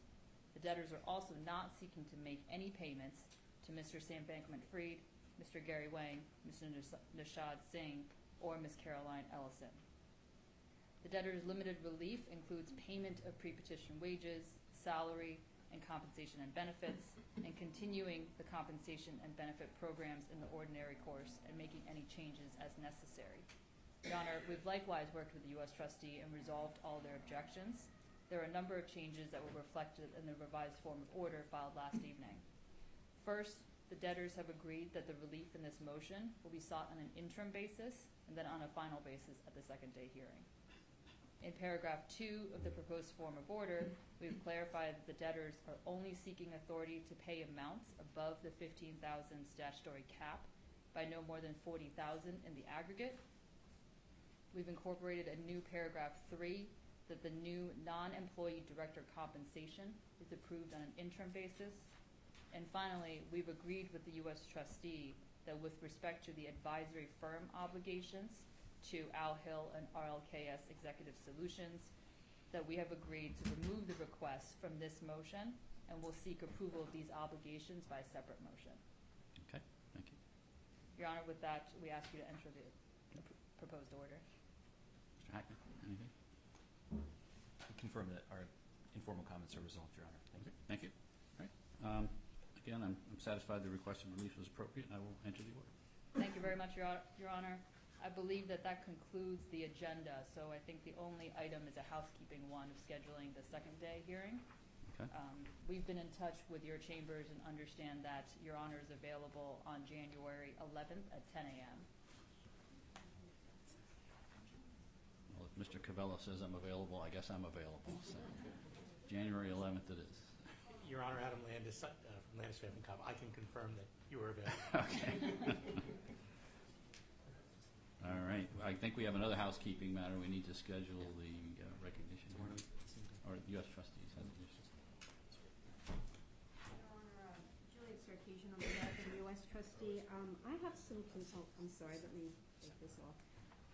The debtors are also not seeking to make any payments to Mr. Sam Bankman-Fried, Mr. Gary Wang, Mr. Nishad Singh, or Ms. Caroline Ellison. The debtors' limited relief includes payment of pre-petition wages, salary, and compensation and benefits, and continuing the compensation and benefit programs in the ordinary course and making any changes as necessary. Your Honor, we've likewise worked with the U.S. trustee and resolved all their objections. There are a number of changes that were reflected in the revised form of order filed last evening. First, the debtors have agreed that the relief in this motion will be sought on an interim basis and then on a final basis at the second day hearing. In paragraph 2 of the proposed form of order, we've clarified that the debtors are only seeking authority to pay amounts above the $15,000 statutory cap by no more than $40,000 in the aggregate. We've incorporated a new paragraph 3 that the new non-employee director compensation is approved on an interim basis. And finally, we've agreed with the U.S. trustee that with respect to the advisory firm obligations to Al Hill and RLKS Executive Solutions, that we have agreed to remove the request from this motion and will seek approval of these obligations by a separate motion. Okay, thank you. Your Honor, with that, we ask you to enter the proposed order. Mr. Hackman, anything? I confirm that our informal comments are resolved, Your Honor. Thank you. Thank you. All right. Again, I'm satisfied the request of relief was appropriate, and I will enter the order. Thank you very much, Your Honor. I believe that concludes the agenda, so I think the only item is a housekeeping one of scheduling the second day hearing. Okay. We've been in touch with your chambers and understand that Your Honor is available on January 11th at 10 a.m. Well, if Mr. Cavella says I'm available, I guess I'm available. So January 11th it is. Your Honor, Adam Landis from Landis Rath and Cobb, I can confirm that you are available. Okay. All right. Well, I think we have another housekeeping matter. We need to schedule the recognition hearing, or the U.S. trustees. Your Honor, Julie Sarkeesian on behalf of the U.S. trustee. I have some consult. I'm sorry. Let me take this off.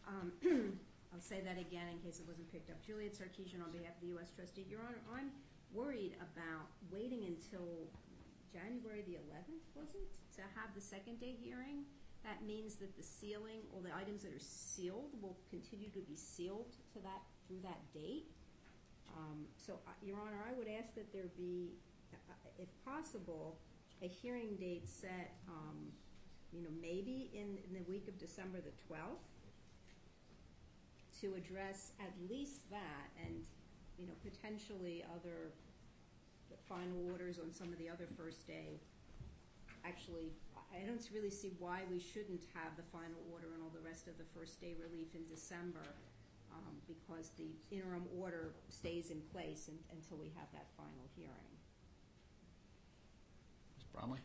I'll say that again in case it wasn't picked up. Juliet Sarkeesian on behalf of the U.S. trustee. Your Honor, I'm worried about waiting until January the 11th, was it, to have the second day hearing. That means that the sealing, all the items that are sealed, will continue to be sealed to that through that date. Your Honor, I would ask that there be, if possible, a hearing date set, maybe in the week of December the 12th, to address at least that and, potentially other final orders on some of the other first day. Actually, I don't really see why we shouldn't have the final order and all the rest of the first day relief in December, because the interim order stays in place until we have that final hearing. Ms. Bromley?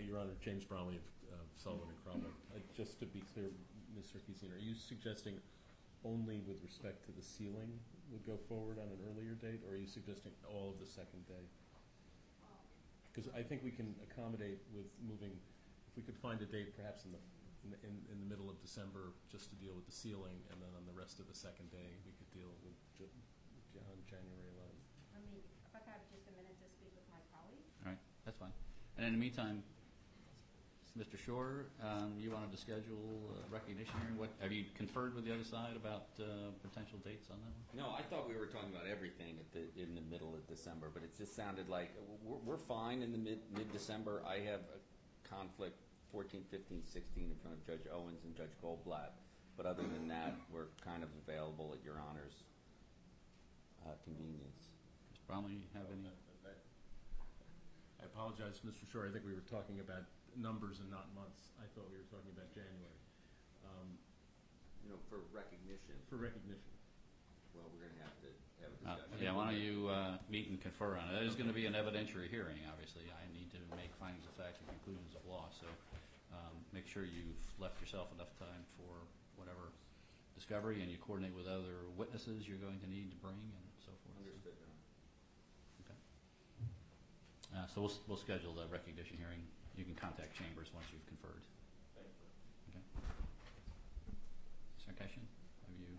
Your Honor, James Bromley of Sullivan and Cromwell. Just to be clear, Ms. Sarkeesian, are you suggesting only with respect to the sealing would go forward on an earlier date, or are you suggesting all of the second day? Because I think we can accommodate with moving, if we could find a date perhaps in the middle of December just to deal with the sealing, and then on the rest of the second day we could deal with on January 11th. I mean, if I could have just a minute to speak with my colleague. All right, that's fine. And in the meantime, Mr. Shore, you wanted to schedule a recognition hearing. Have you conferred with the other side about potential dates on that one? No, I thought we were talking about everything in the middle of December, but it just sounded like we're fine in the mid-December. I have a conflict 14, 15, 16 in front of Judge Owens and Judge Goldblatt, but other than that, we're kind of available at Your Honor's convenience. Mr. Bromley, you have any? I apologize, Mr. Shore. I think we were talking about numbers and not months. I thought we were talking about January. For recognition. Well, we're going to have to Yeah, why don't you meet and confer on it? There's going to be an evidentiary hearing, obviously. I need to make findings of fact and conclusions of law, so make sure you've left yourself enough time for whatever discovery, and you coordinate with other witnesses you're going to need to bring and so forth. Understood. Okay. So we'll schedule the recognition hearing. You can contact Chambers once you've conferred. Thank you. Okay. Sarkisian, have you?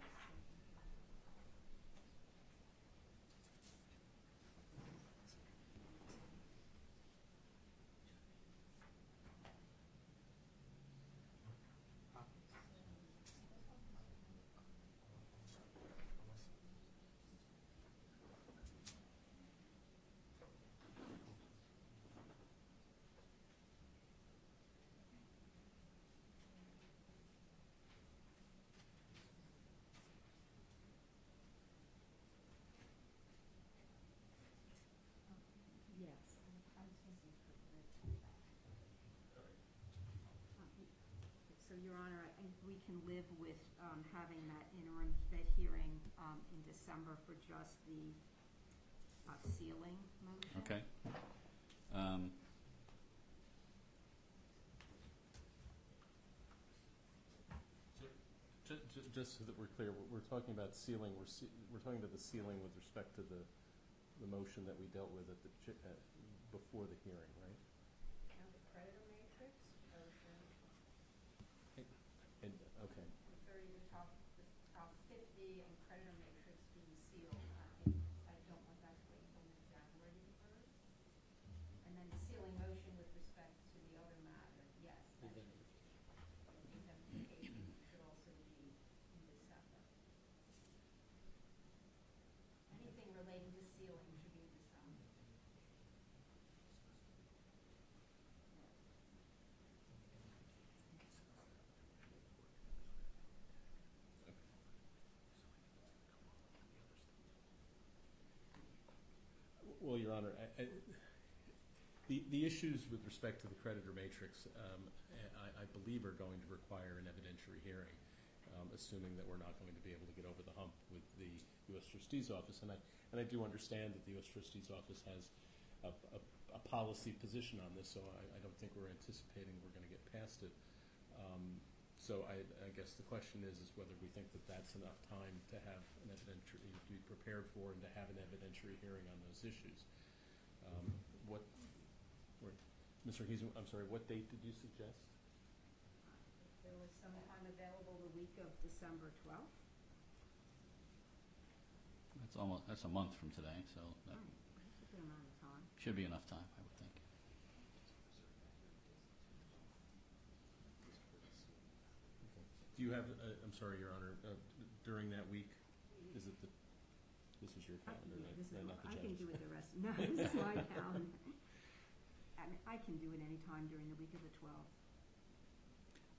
Your Honor, we can live with having that interim Fed hearing in December for just the sealing motion. Okay. Just so that we're clear, we're talking about sealing. We're talking about the sealing with respect to the motion that we dealt with at the before the hearing, right? Well, Your Honor, the issues with respect to the creditor matrix, I believe, are going to require an evidentiary hearing, assuming that we're not going to be able to get over the hump with the U.S. Trustee's Office. And I do understand that the U.S. Trustee's Office has a policy position on this, so I don't think we're anticipating we're going to get past it. So I guess the question is whether we think that that's enough time to have an evidentiary, to be prepared for, and to have an evidentiary hearing on those issues. Mr. Heason, I'm sorry, what date did you suggest? There was some time available the week of December 12th. That's a month from today, so that should be enough time, I would think. Do you have, I'm sorry, Your Honor, during that week, is it this is your calendar, not the judge? I can do it the rest. No, this is my calendar. I mean, I can do it any time during the week of the 12th.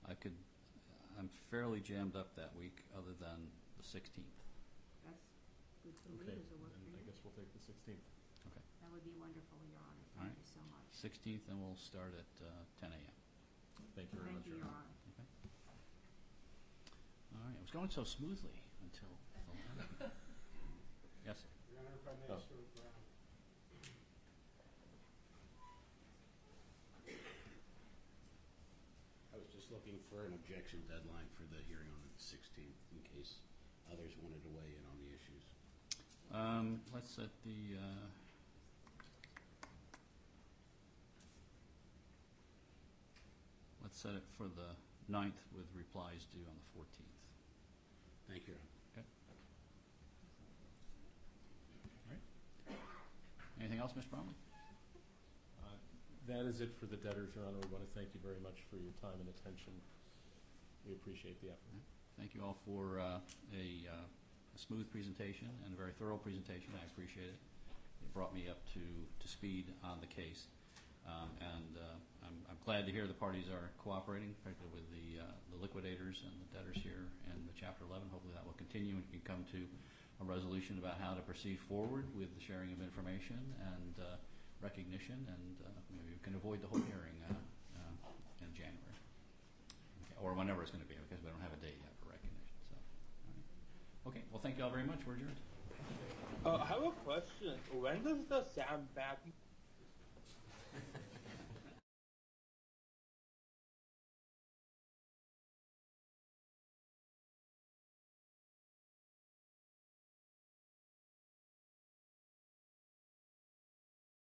I'm fairly jammed up that week other than the 16th. That's good for me. Okay, I guess we'll take the 16th. Okay. That would be wonderful, Your Honor. Thank you so much. 16th, and we'll start at 10 a.m. Thank you very much, Your Honor. All right, it was going so smoothly until yes, sir. Your Honor, if I may, Sir Brown. I was just looking for an objection deadline for the hearing on the 16th in case others wanted to weigh in on the issues. Let's set the let's set it for the 9th with replies due on the 14th. Thank you. Okay. All right. Anything else, Ms. Bromley? That is it for the debtors, Your Honor. We want to thank you very much for your time and attention. We appreciate the effort. Right. Thank you all for a smooth presentation and a very thorough presentation. I appreciate it. It brought me up to speed on the case. I'm glad to hear the parties are cooperating, particularly with the liquidators and the debtors here and the Chapter 11. Hopefully that will continue and we can come to a resolution about how to proceed forward with the sharing of information and recognition, and maybe we can avoid the whole hearing in January, okay, or whenever it's going to be, because we don't have a date yet for recognition. So, all right. Okay, well, thank you all very much. We're adjourned. I have a question. When does the Sam Bankman